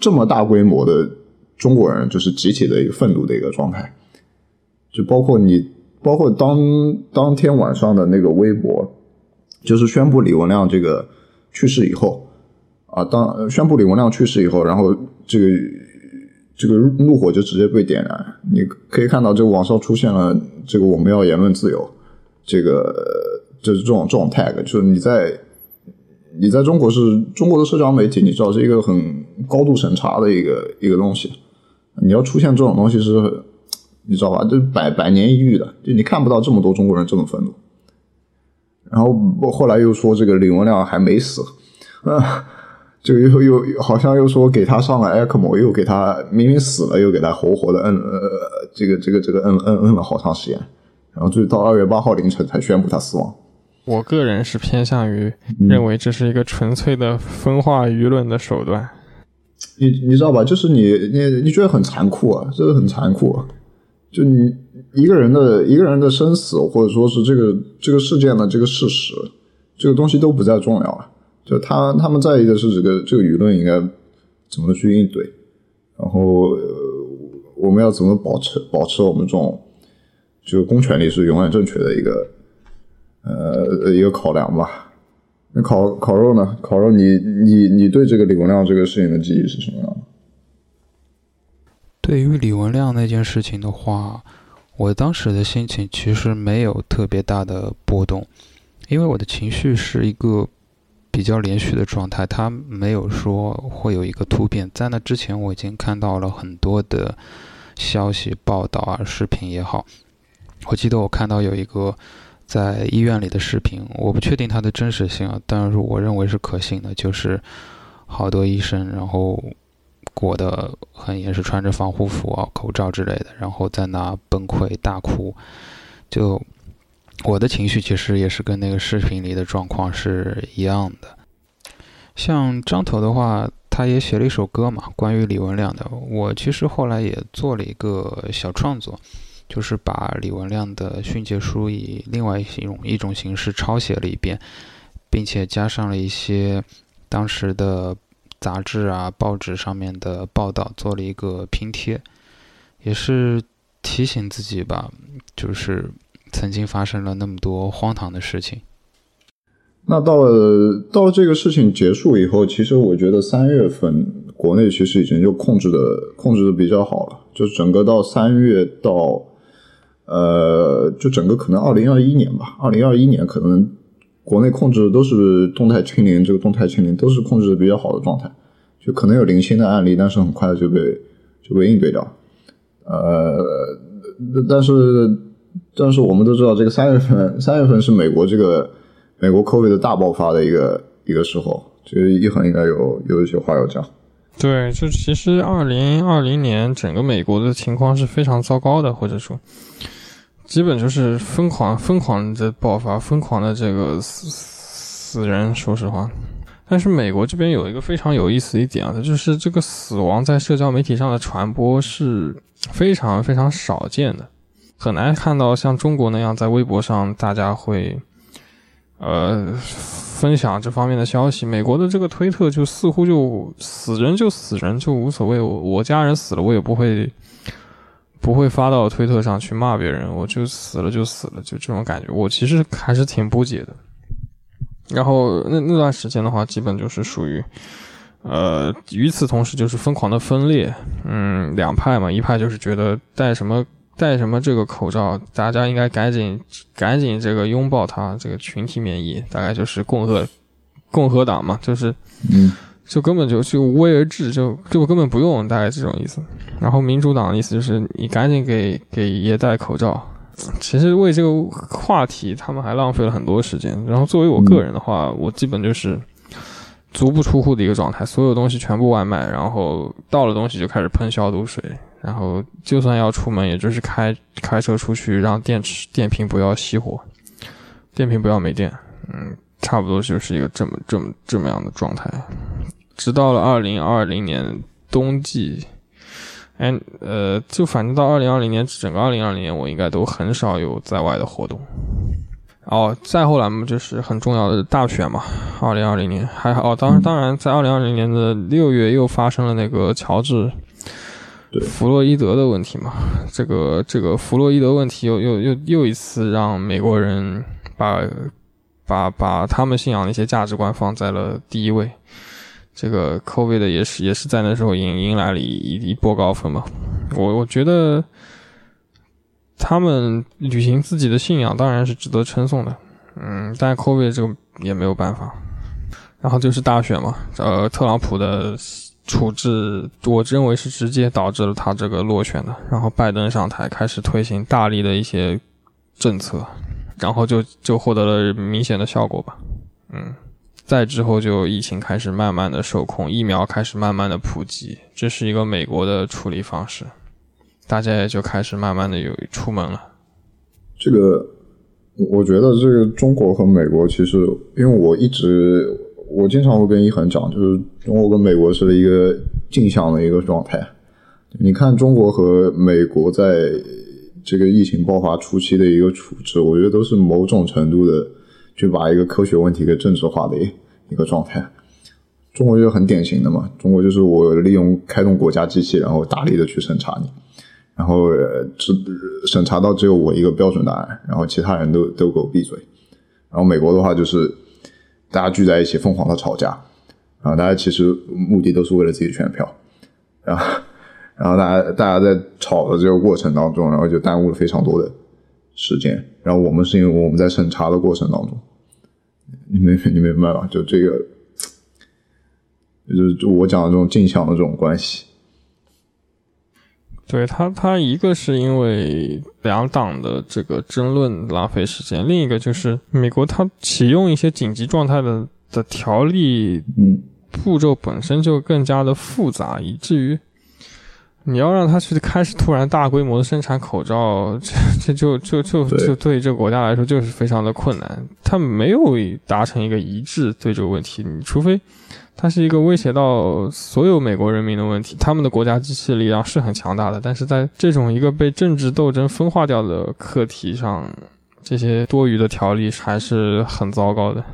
这么大规模的中国人就是集体的一个愤怒的一个状态。就包括你包括当当天晚上的那个微博，就是宣布李文亮这个去世以后啊，当宣布李文亮去世以后，然后这个。这个怒火就直接被点燃，你可以看到这个网上出现了这个我们要言论自由，这个就是这种这种 tag， 就是你在你在中国是中国的社交媒体，你知道是一个很高度审查的一个一个东西，你要出现这种东西是，你知道吧，这百百年一遇的，就你看不到这么多中国人这么愤怒。然后后来又说这个李文亮还没死，啊。就又又好像又说给他上了 E C M O， 又给他明明死了又给他活活的摁、呃、这个这个这个摁摁摁了好长时间，然后就到二月八号凌晨才宣布他死亡。我个人是偏向于认为这是一个纯粹的分化舆论的手段。嗯、你你知道吧？就是你你你觉得很残酷啊，这个很残酷、啊。就你一个人的一个人的生死，或者说是这个这个事件的这个事实，这个东西都不再重要了。就他他们在意的是这个这个舆论应该怎么去应对，然后、呃、我们要怎么保持保持我们这种就公权力是永远正确的一个呃一个考量吧。那烤烤肉呢？烤肉你你你对这个李文亮这个事情的记忆是什么样的？对于李文亮那件事情的话，我当时的心情其实没有特别大的波动，因为我的情绪是一个。比较连续的状态，它没有说会有一个突变。在那之前我已经看到了很多的消息报道啊，视频也好，我记得我看到有一个在医院里的视频，我不确定它的真实性啊，但是我认为是可信的，就是好多医生然后裹得很严实，穿着防护服啊、口罩之类的，然后在那崩溃大哭。就我的情绪其实也是跟那个视频里的状况是一样的。像张头的话，他也写了一首歌嘛，关于李文亮的。我其实后来也做了一个小创作，就是把李文亮的《迅捷书》以另外一种一种形式抄写了一遍，并且加上了一些当时的杂志啊、报纸上面的报道，做了一个拼贴，也是提醒自己吧，就是曾经发生了那么多荒唐的事情。那到了到了这个事情结束以后，其实我觉得三月份国内其实已经就控制的控制的比较好了，就整个到三月到呃，就整个可能二零二一年吧，二零二一年可能国内控制的都是动态清零，这个动态清零都是控制的比较好的状态，就可能有零星的案例，但是很快就被就被应对掉。呃，但是但是我们都知道，这个三月份三月份是美国这个。美国 COVID 的大爆发的一个一个时候，这一恒应该有有一些话要讲。对，就其实二零二零年整个美国的情况是非常糟糕的，或者说基本就是疯狂疯狂的爆发，疯狂的这个 死, 死人，说实话。但是美国这边有一个非常有意思一点啊，就是这个死亡在社交媒体上的传播是非常非常少见的，很难看到像中国那样在微博上大家会呃，分享这方面的消息。美国的这个推特就似乎就死人就死人就无所谓，我我家人死了我也不会不会发到推特上去骂别人，我就死了就死了，就这种感觉，我其实还是挺不解的。然后那那段时间的话，基本就是属于呃，与此同时就是疯狂的分裂，嗯，两派嘛，一派就是觉得带什么。戴什么这个口罩，大家应该赶紧赶紧这个拥抱它，这个群体免疫，大概就是共和共和党嘛，就是就根本就就无为而治，就就根本不用，大概这种意思。然后民主党的意思就是你赶紧给给爷戴口罩。其实为这个话题他们还浪费了很多时间。然后作为我个人的话，我基本就是足不出户的一个状态，所有东西全部外卖，然后到了东西就开始喷消毒水。然后就算要出门，也就是开开车出去，让电池电瓶不要熄火，电瓶不要没电，嗯，差不多就是一个这么这么这么样的状态。直到了二零二零年冬季，哎，呃，就反正到二零二零年，整个二零二零年我应该都很少有在外的活动。哦，再后来嘛，就是很重要的大选嘛，二零二零年还好，哦，当当然在二零二零年的六月又发生了那个乔治。弗洛伊德的问题嘛，这个这个弗洛伊德问题又又又又一次让美国人把把把他们信仰的一些价值观放在了第一位。这个 COVID 也是也是在那时候迎迎来了一一波高峰嘛。我我觉得他们履行自己的信仰当然是值得称颂的，嗯，但 COVID 这个也没有办法。然后就是大选嘛，呃，特朗普的。处置我认为是直接导致了他这个落选的，然后拜登上台开始推行大力的一些政策，然后就就获得了明显的效果吧，嗯，再之后就疫情开始慢慢的受控，疫苗开始慢慢的普及，这是一个美国的处理方式，大家也就开始慢慢的有出门了。这个我觉得这个中国和美国其实，因为我一直。我经常会跟一恒讲，就是中国跟美国是一个镜像的一个状态。你看中国和美国在这个疫情爆发初期的一个处置，我觉得都是某种程度的去把一个科学问题给政治化的一个状态。中国就很典型的嘛，中国就是我利用开动国家机器，然后大力的去审查你，然后、呃、审查到只有我一个标准答案，然后其他人都都给我闭嘴。然后美国的话就是。大家聚在一起疯狂的吵架，然后大家其实目的都是为了自己选票，然后，然后大家大家在吵的这个过程当中，然后就耽误了非常多的时间。然后我们是因为我们在审查的过程当中，你没你没明白吧？就这个，就是我讲的这种镜像的这种关系。对他，他一个是因为两党的这个争论浪费时间，另一个就是美国他启用一些紧急状态的的条例步骤本身就更加的复杂，以至于你要让他去开始突然大规模的生产口罩，这就就就 就, 就对这个国家来说就是非常的困难，他没有达成一个一致对这个问题，你除非。它是一个威胁到所有美国人民的问题，他们的国家机器力量是很强大的，但是在这种一个被政治斗争分化掉的课题上，这些多余的条例还是很糟糕的。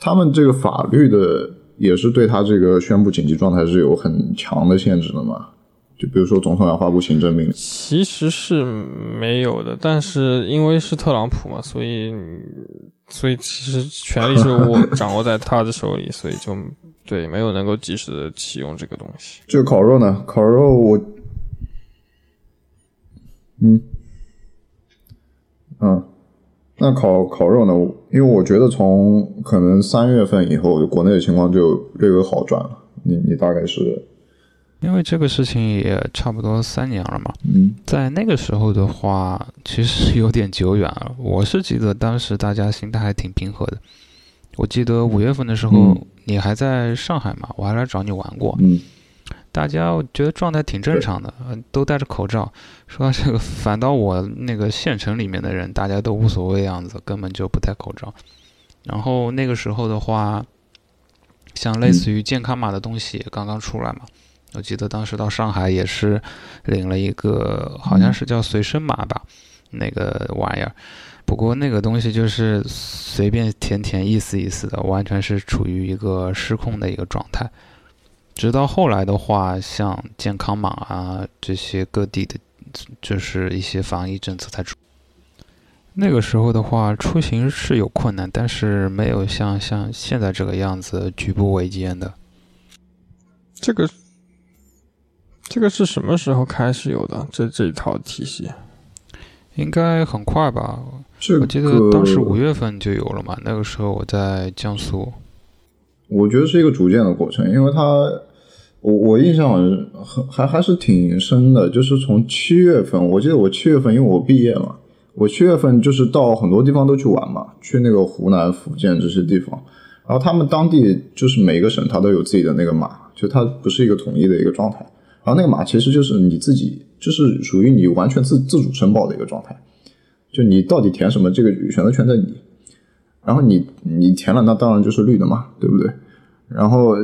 他们这个法律的也是对他这个宣布紧急状态是有很强的限制的嘛？就比如说总统要发布行政命令，其实是没有的，但是因为是特朗普嘛，所以所以其实权力是我掌握在他的手里，所以就对没有能够及时的启用这个东西。这个烤肉呢？烤肉我，嗯，嗯，那烤烤肉呢？因为我觉得从可能三月份以后，国内的情况就略有好转了。你你大概是？因为这个事情也差不多三年了嘛，嗯，在那个时候的话，其实有点久远了。我是记得当时大家心态还挺平和的。我记得五月份的时候，嗯，你还在上海嘛，我还来找你玩过，嗯，大家我觉得状态挺正常的，都戴着口罩。说这个，反倒我那个县城里面的人，大家都无所谓样子，根本就不戴口罩。然后那个时候的话，像类似于健康码的东西也刚刚出来嘛。嗯，我记得当时到上海也是领了一个好像是叫随身码吧，那个玩意儿，不过那个东西就是随便填填意思意思的，完全是处于一个失控的一个状态。直到后来的话，像健康码啊这些各地的就是一些防疫政策才出，那个时候的话出行是有困难，但是没有像像现在这个样子举步维艰的。这个这个是什么时候开始有的？这这一套体系，应该很快吧？这个，我记得当时五月份就有了嘛。那个时候我在江苏，我觉得是一个逐渐的过程，因为它，我我印象还还是挺深的，就是从七月份，我记得我七月份，因为我毕业嘛，我七月份就是到很多地方都去玩嘛，去那个湖南、福建这些地方，然后他们当地就是每一个省它都有自己的那个码，就它不是一个统一的一个状态。然后那个码其实就是你自己，就是属于你完全自自主申报的一个状态，就你到底填什么，这个选择权在你。然后你你填了，那当然就是绿的嘛，对不对？然后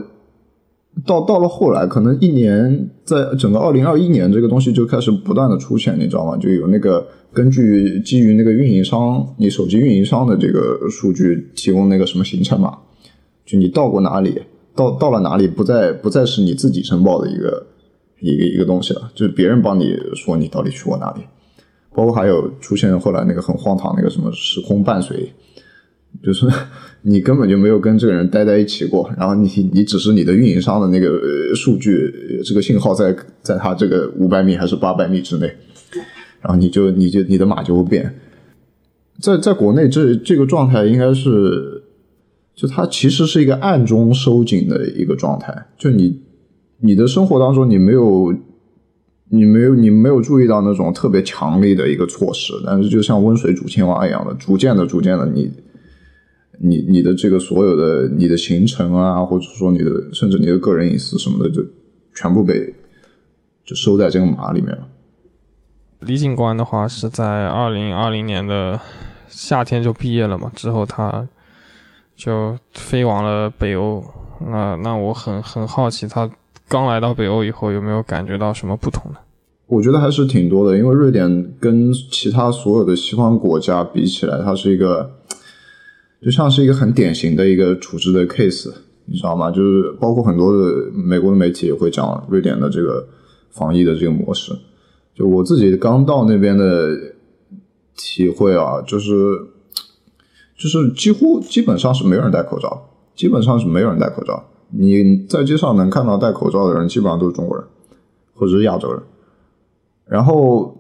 到到了后来，可能一年，在整个二零二一年，这个东西就开始不断的出现，你知道吗？就有那个根据基于那个运营商，你手机运营商的这个数据提供那个什么行程码，就你到过哪里，到到了哪里，不再不再是你自己申报的一个。一个一个东西了，就是别人帮你说你到底去过哪里，包括还有出现后来那个很荒唐那个什么时空伴随，就是你根本就没有跟这个人待在一起过，然后你你只是你的运营商的那个数据，这个信号在在他这个五百米还是八百米之内，然后你就你就你的码就会变。在在国内这这个状态应该是，就它其实是一个暗中收紧的一个状态，就你。你的生活当中你没有你没有你没有注意到那种特别强力的一个措施，但是就像温水煮青蛙一样的，逐渐的逐渐的你你你的这个所有的你的行程啊，或者说你的甚至你的个人隐私什么的，就全部被就收在这个码里面了。李警官的话是在二零二零年的夏天就毕业了嘛，之后他就飞往了北欧，那那我很很好奇他刚来到北欧以后有没有感觉到什么不同呢？我觉得还是挺多的，因为瑞典跟其他所有的西方国家比起来，它是一个就像是一个很典型的一个处置的 case， 你知道吗？就是包括很多的美国的媒体也会讲瑞典的这个防疫的这个模式。就我自己刚到那边的体会啊，就是就是几乎基本上是没有人戴口罩，基本上是没有人戴口罩。你在街上能看到戴口罩的人基本上都是中国人或者是亚洲人。然后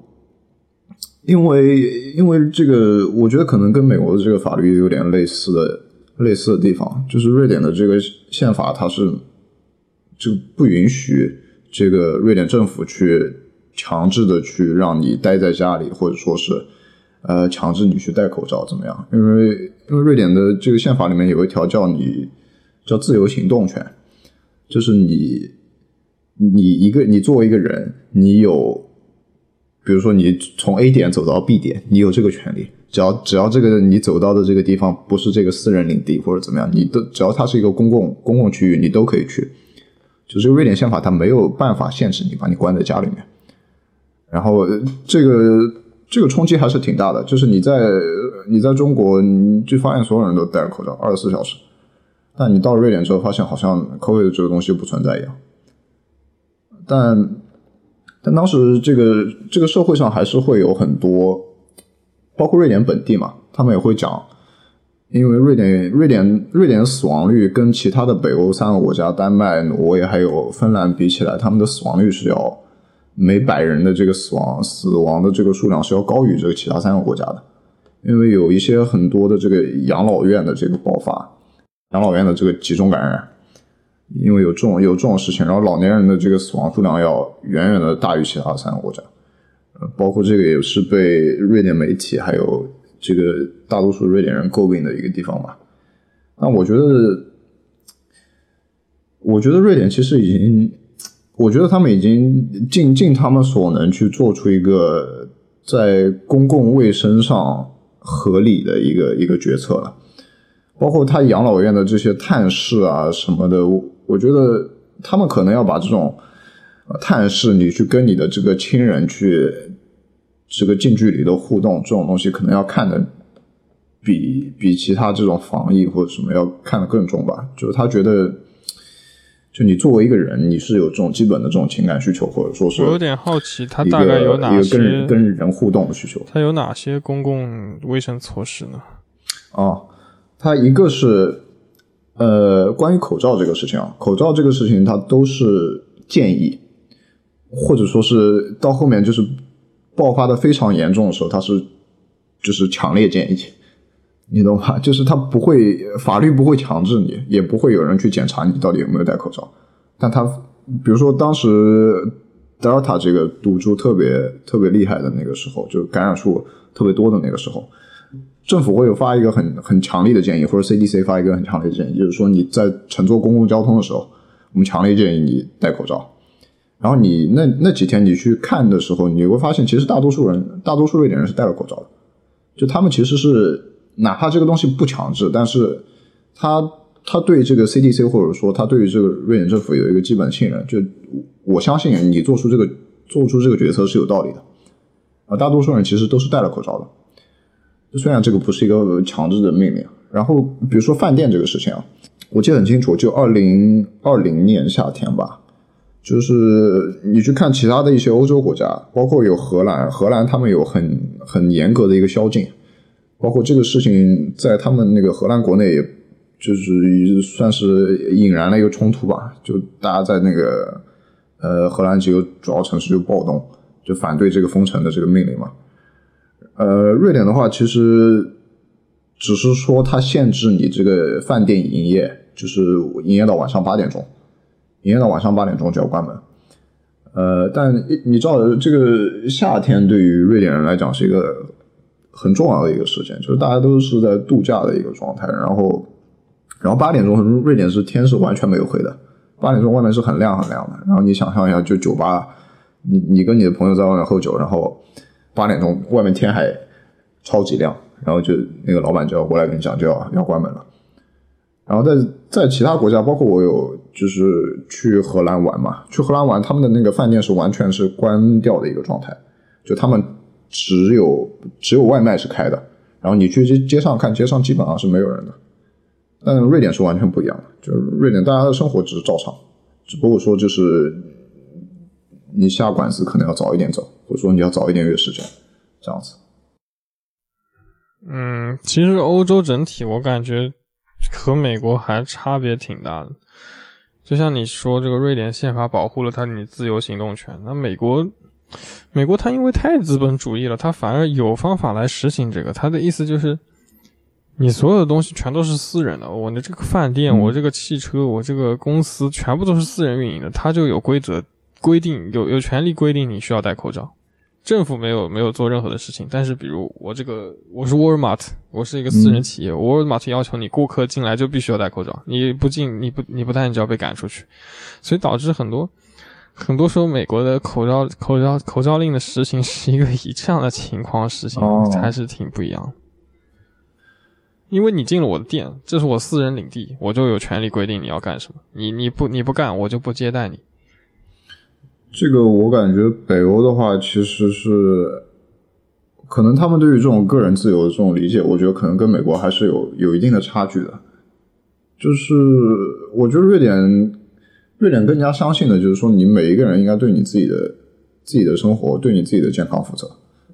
因为因为这个我觉得可能跟美国的这个法律有点类似的类似的地方，就是瑞典的这个宪法它是就不允许这个瑞典政府去强制的去让你待在家里，或者说是呃强制你去戴口罩怎么样，因为因为瑞典的这个宪法里面有一条叫你叫自由行动权，就是你，你一个，你作为一个人，你有，比如说你从 A 点走到 B 点，你有这个权利。只要只要这个你走到的这个地方不是这个私人领地或者怎么样，你都只要它是一个公共公共区域，你都可以去。就是瑞典宪法它没有办法限制你，把你关在家里面。然后这个这个冲击还是挺大的，就是你在你在中国，你就发现所有人都戴着口罩，二十四小时。但你到瑞典之后发现好像 COVID 这个东西不存在一样。但但当时这个这个社会上还是会有很多，包括瑞典本地嘛，他们也会讲，因为瑞典瑞典瑞典的死亡率跟其他的北欧三个国家丹麦、挪威还有芬兰比起来，他们的死亡率是要每百人的这个死亡死亡的这个数量是要高于这个其他三个国家的，因为有一些很多的这个养老院的这个爆发，养老院的这个集中感染。因为有这种有这种事情，然后老年人的这个死亡数量要远远的大于其他三个国家，包括这个也是被瑞典媒体还有这个大多数瑞典人诟病的一个地方吧。那我觉得，我觉得瑞典其实已经，我觉得他们已经尽尽他们所能去做出一个在公共卫生上合理的一个一个决策了，包括他养老院的这些探视啊什么的。我觉得他们可能要把这种探视你去跟你的这个亲人去这个近距离的互动，这种东西可能要看的比比其他这种防疫或者什么要看的更重吧。就是他觉得就你作为一个人你是有这种基本的这种情感需求，或者说是我有点好奇他大概有哪些跟跟人互动的需求，他有哪些公共卫生措施呢？哦，他一个是呃，关于口罩这个事情啊，口罩这个事情它都是建议，或者说是到后面就是爆发的非常严重的时候，它是就是强烈建议，你懂吧？就是它不会，法律不会强制你，也不会有人去检查你到底有没有戴口罩。但它比如说当时 Delta 这个毒株特别特别厉害的那个时候，就是感染数特别多的那个时候，政府会有发一个很很强烈的建议，或者 C D C 发一个很强烈的建议，就是说你在乘坐公共交通的时候，我们强烈建议你戴口罩。然后你那那几天你去看的时候，你会发现其实大多数人大多数瑞典人是戴了口罩的，就他们其实是哪怕这个东西不强制，但是他他对这个 C D C 或者说他对于这个瑞典政府有一个基本信任，就我相信你做出这个做出这个决策是有道理的，而大多数人其实都是戴了口罩的，虽然这个不是一个强制的命令。然后比如说饭店这个事情啊，我记得很清楚，就二零二零年夏天吧，就是你去看其他的一些欧洲国家，包括有荷兰，荷兰他们有很很严格的一个宵禁，包括这个事情在他们那个荷兰国内也就是算是引燃了一个冲突吧，就大家在那个呃荷兰几个主要城市就暴动，就反对这个封城的这个命令嘛。呃，瑞典的话其实只是说它限制你这个饭店营业，就是营业到晚上八点钟，营业到晚上八点钟就要关门。呃，但你知道这个夏天对于瑞典人来讲是一个很重要的一个事件，就是大家都是在度假的一个状态，然后然后八点钟瑞典是天是完全没有黑的，八点钟外面是很亮很亮的，然后你想象一下，就酒吧你你跟你的朋友在外面喝酒，然后八点钟外面天还超级亮，然后就那个老板就要过来跟你讲就要要关门了。然后在在其他国家，包括我有就是去荷兰玩嘛，去荷兰玩他们的那个饭店是完全是关掉的一个状态，就他们只有只有外卖是开的，然后你去街上看，街上基本上是没有人的。但瑞典是完全不一样的，就是瑞典大家的生活只是照常，只不过说就是你下馆子可能要早一点走，或者说你要早一点约时间，这样子。嗯，其实欧洲整体我感觉和美国还差别挺大的。就像你说，这个瑞典宪法保护了他你自由行动权，那美国，美国他因为太资本主义了，他反而有方法来实行这个。他的意思就是，你所有的东西全都是私人的，我的这个饭店，我这个汽车，我这个公司，全部都是私人运营的，他就有规则。规定有有权利规定你需要戴口罩，政府没有没有做任何的事情。但是比如我这个我是 Walmart， 我是一个私人企业、嗯、Walmart 要求你顾客进来就必须要戴口罩，你不进你不你不戴你就要被赶出去，所以导致很多很多时候美国的口罩口罩口罩令的实行是一个以这样的情况实行、哦、还是挺不一样的。因为你进了我的店，这是我私人领地，我就有权利规定你要干什么，你你不你不干我就不接待你。这个我感觉北欧的话其实是可能他们对于这种个人自由的这种理解，我觉得可能跟美国还是有有一定的差距的。就是我觉得瑞典瑞典更加相信的就是说，你每一个人应该对你自己的自己的生活，对你自己的健康负责。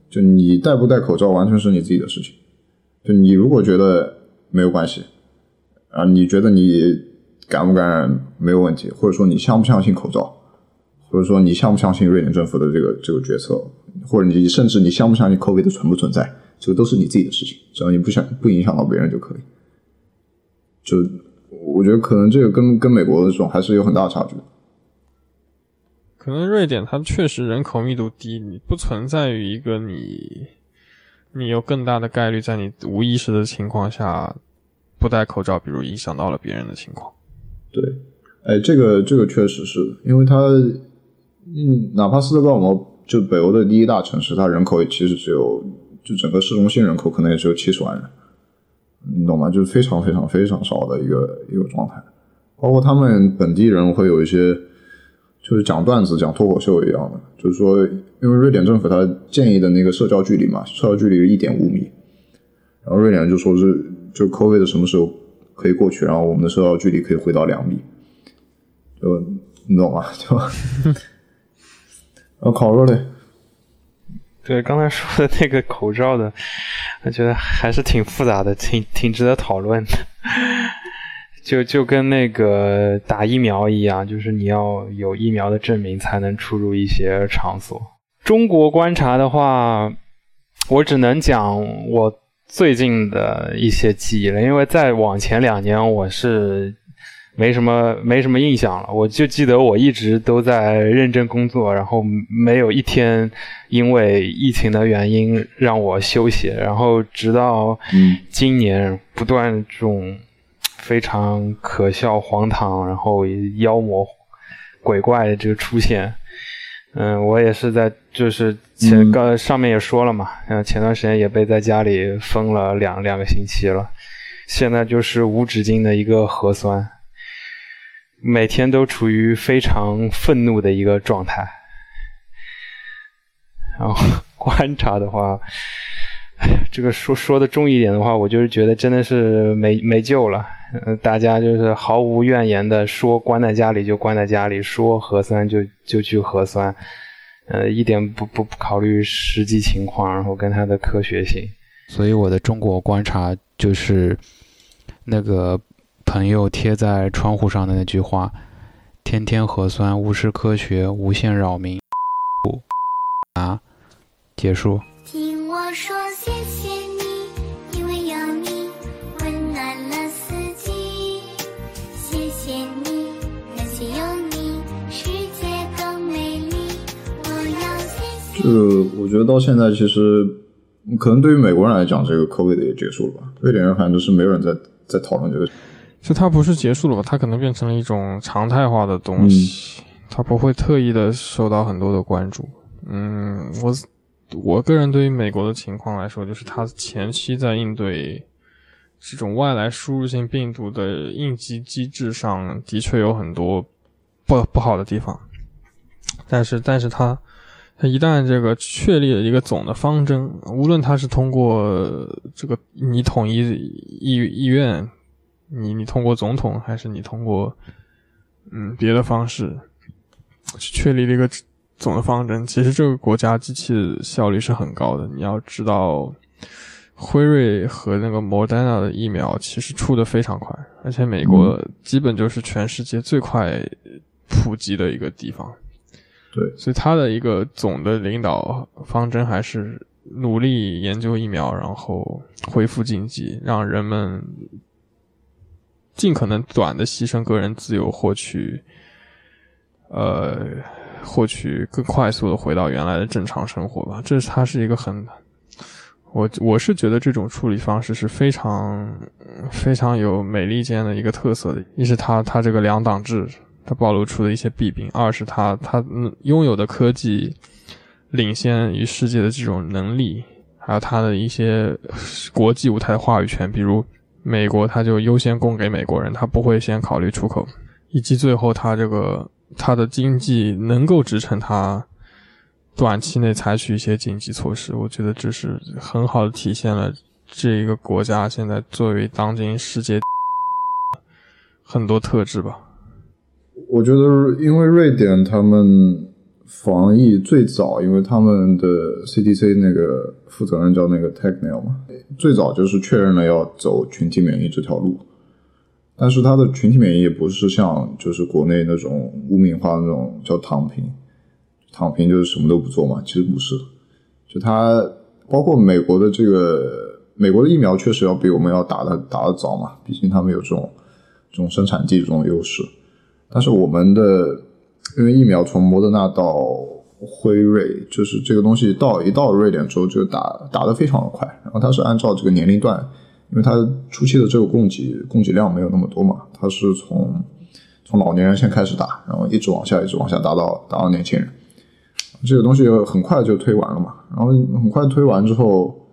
就你戴不戴口罩完全是你自己的事情，就你如果觉得没有关系啊，你觉得你感不感染没有问题，或者说你相不相信口罩，或者说你相不相信瑞典政府的这个这个决策，或者你甚至你相不相信 COVID 的存不存在，这个都是你自己的事情，只要你不想不影响到别人就可以。就我觉得可能这个跟跟美国的这种还是有很大的差距。可能瑞典它确实人口密度低，你不存在于一个你你有更大的概率在你无意识的情况下不戴口罩，比如影响到了别人的情况。对，哎，这个这个确实是，因为它，嗯，哪怕斯德哥尔摩就北欧的第一大城市，它人口也其实只有，就整个市中心人口可能也只有七十万人，你懂吗？就是非常非常非常少的一个一个状态。包括他们本地人会有一些，就是讲段子、讲脱口秀一样的，就是说，因为瑞典政府他建议的那个社交距离嘛，社交距离是 一点五米，然后瑞典人就说是就 COVID 的什么时候可以过去，然后我们的社交距离可以回到两米，就你懂吗？就然后烤肉嘞，对，刚才说的那个口罩的，我觉得还是挺复杂的，挺挺值得讨论的。就就跟那个打疫苗一样，就是你要有疫苗的证明才能出入一些场所。中国观察的话，我只能讲我最近的一些记忆了，因为再往前两年我是没什么没什么印象了，我就记得我一直都在认真工作，然后没有一天因为疫情的原因让我休息，然后直到今年不断这种非常可笑荒唐然后妖魔鬼怪的这个出现。嗯，我也是在就是前刚上面也说了嘛，嗯，前段时间也被在家里封了两两个星期了，现在就是无止境的一个核酸，每天都处于非常愤怒的一个状态。然后观察的话，这个说说的重一点的话，我就是觉得真的是没没救了，呃、大家就是毫无怨言的说关在家里就关在家里，说核酸就就去核酸，呃，一点不不不考虑实际情况，然后跟它的科学性。所以我的中国观察就是那个朋友贴在窗户上的那句话：“天天核酸，无视科学，无限扰民。”啊，结束。听我说，谢谢你，因为有你温暖了四季。谢谢你，感谢有你，世界更美丽。我要谢谢。就我觉得到现在，其实可能对于美国人来讲，这个 COVID 也结束了吧？瑞典人反正是没有人在在讨论这个，就它不是结束了吧？它可能变成了一种常态化的东西，嗯，它不会特意的受到很多的关注。嗯，我。我个人对于美国的情况来说，就是他前期在应对这种外来输入性病毒的应急机制上的确有很多不不好的地方，但是但是他他一旦这个确立了一个总的方针，无论他是通过这个你统一议议院，你你通过总统，还是你通过嗯别的方式确立了一个总的方针，其实这个国家机器的效率是很高的。你要知道，辉瑞和那个莫德纳的疫苗其实出得非常快，而且美国基本就是全世界最快普及的一个地方。对，所以它的一个总的领导方针还是努力研究疫苗，然后恢复经济，让人们尽可能短的牺牲个人自由，获取呃。获取更快速的回到原来的正常生活吧，这是它是一个很，我我是觉得这种处理方式是非常非常有美利坚的一个特色的。一是它它这个两党制它暴露出的一些弊病，二是它它拥有的科技领先于世界的这种能力，还有它的一些国际舞台话语权，比如美国它就优先供给美国人，它不会先考虑出口，以及最后它这个。它的经济能够支撑它短期内采取一些紧急措施，我觉得这是很好的体现了这一个国家现在作为当今世界很多特质吧。我觉得因为瑞典他们防疫最早，因为他们的 C D C 那个负责人叫那个 Tegnell 嘛，最早就是确认了要走群体免疫这条路，但是他的群体免疫也不是像就是国内那种污名化那种叫躺平，躺平就是什么都不做嘛，其实不是，就他包括美国的这个美国的疫苗确实要比我们要打的打的早嘛，毕竟他们有这种这种生产技术这种优势，但是我们的因为疫苗从摩德纳到辉瑞，就是这个东西到一到瑞典之后就打打得非常的快，然后它是按照这个年龄段，因为它初期的这个供给供给量没有那么多嘛，它是从从老年人先开始打，然后一直往下一直往下打到打到年轻人，这个东西很快就推完了嘛，然后很快推完之后，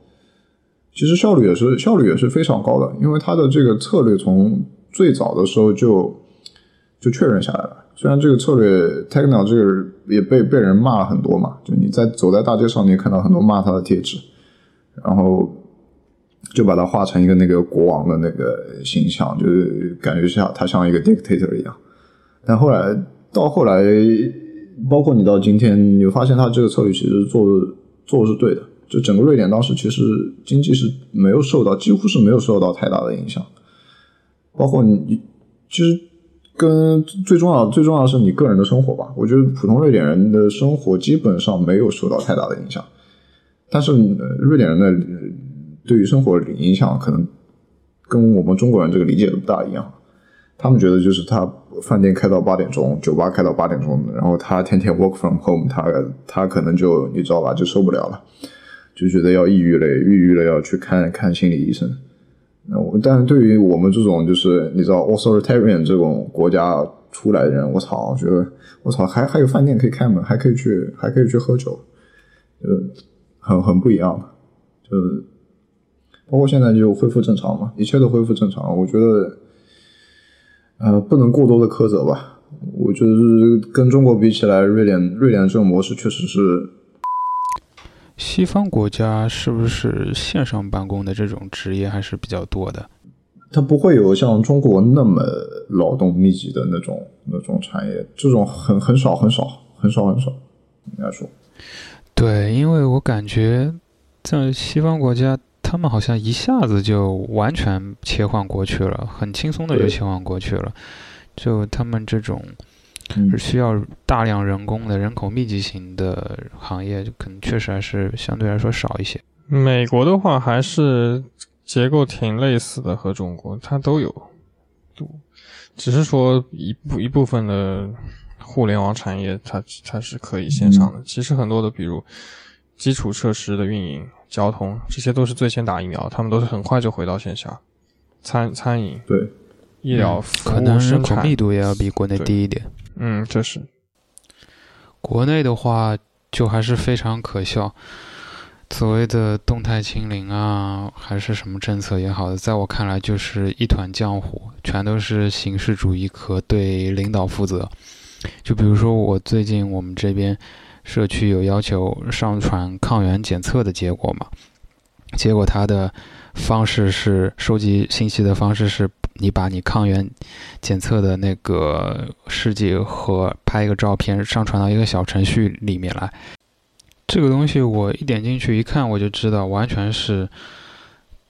其实效率也是效率也是非常高的，因为它的这个策略从最早的时候就就确认下来了。虽然这个策略 Tegnell 这个也被被人骂了很多嘛，就你在走在大街上你也看到很多骂他的贴纸，然后就把它画成一个那个国王的那个形象，就是感觉像他像一个 dictator 一样。但后来到后来包括你到今天你会发现他这个策略其实做的做的是对的，就整个瑞典当时其实经济是没有受到几乎是没有受到太大的影响，包括你其实跟最重要最重要的是你个人的生活吧，我觉得普通瑞典人的生活基本上没有受到太大的影响，但是瑞典人的对于生活的影响可能跟我们中国人这个理解不大一样，他们觉得就是他饭店开到八点钟，酒吧开到八点钟，然后他天天 work from home， 他他可能就你知道吧，就受不了了，就觉得要抑郁了，抑郁了要去看看心理医生。但对于我们这种就是你知道 authoritarian 这种国家出来的人，我操，觉得我操还还有饭店可以开门，还可以去还可以去喝酒，就很很不一样的。就包括现在就恢复正常嘛，一切都恢复正常。我觉得呃不能过多的苛责吧。我觉得跟中国比起来，瑞典瑞典这种模式确实是。西方国家是不是线上办公的这种职业还是比较多的？它不会有像中国那么劳动密集的那种那种产业，这种很很少很少很少很少，应该说。对，因为我感觉在西方国家，他们好像一下子就完全切换过去了，很轻松的就切换过去了。就他们这种。是需要大量人工的人口密集型的行业，可能确实还是相对来说少一些。美国的话还是结构挺类似的，和中国它都有，只是说一部一部分的互联网产业它它是可以线上的、嗯、其实很多的比如基础设施的运营、交通，这些都是最先打疫苗，他们都是很快就回到线下。餐餐饮对医疗服务、嗯、可能人口密度也要比国内低一点。嗯，这是国内的话就还是非常可笑，所谓的动态清零啊还是什么政策也好的，在我看来就是一团浆糊，全都是形式主义和对领导负责。就比如说我最近我们这边社区有要求上传抗原检测的结果嘛，结果它的方式是收集信息的方式是你把你抗原检测的那个试剂盒拍一个照片上传到一个小程序里面来，这个东西我一点进去一看我就知道完全是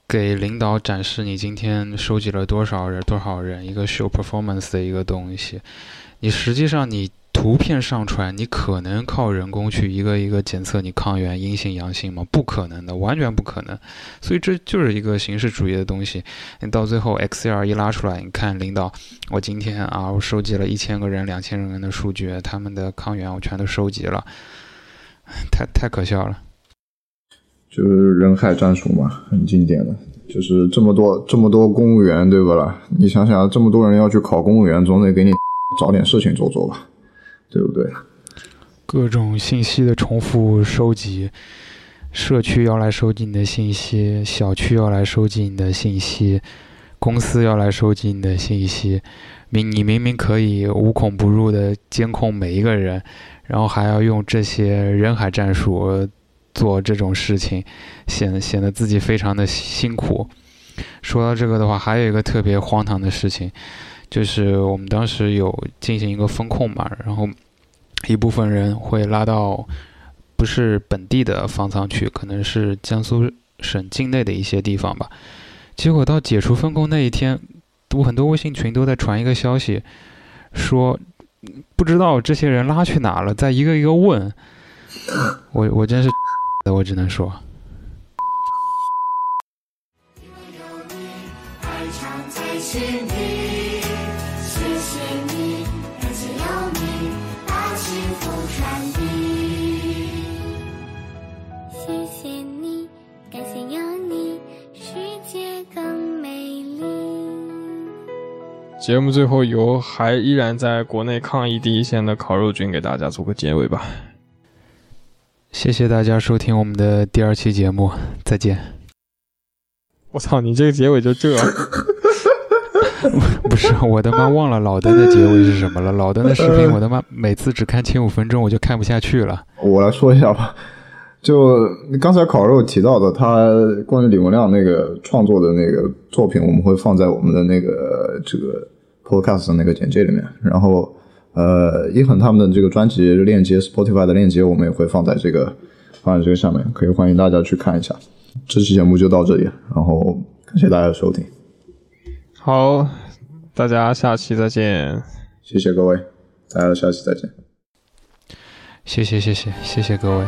给领导展示你今天收集了多少人多少人一个 show performance 的一个东西。你实际上你图片上传你可能靠人工去一个一个检测你抗原阴性阳性吗？不可能的，完全不可能。所以这就是一个形式主义的东西，你到最后 Excel 一拉出来，你看领导我今天啊我收集了一千个人两千人的数据，他们的抗原我全都收集了，太太可笑了。就是人海战术嘛，很经典的，就是这么多这么多公务员对不啦？你想想这么多人要去考公务员，总得给你找点事情做做吧，对不对？各种信息的重复收集，社区要来收集你的信息，小区要来收集你的信息，公司要来收集你的信息，明你明明可以无孔不入的监控每一个人，然后还要用这些人海战术做这种事情，显显得自己非常的辛苦。说到这个的话，还有一个特别荒唐的事情，就是我们当时有进行一个风控嘛，然后一部分人会拉到不是本地的方舱去，可能是江苏省境内的一些地方吧。结果到解除分控那一天，很多微信群都在传一个消息，说不知道这些人拉去哪了，在一个一个问。我我真是的，我只能说。节目最后由还依然在国内抗疫第一线的烤肉君给大家做个结尾吧。谢谢大家收听我们的第二期节目，再见。我操，你这个结尾就这不是，我他妈忘了老登的结尾是什么了。老登的视频我他妈每次只看前五分钟我就看不下去了。我来说一下吧，就刚才烤肉提到的，他关于李文亮那个创作的那个作品，我们会放在我们的那个这个Podcast 的那个简介里面，然后呃，一恒他们的这个专辑链接 Spotify 的链接我们也会放在这个放在这个上面，可以欢迎大家去看一下。这期节目就到这里，然后感谢大家的收听。好，大家下期再见。谢谢各位，大家下期再见。谢谢谢谢谢谢各位。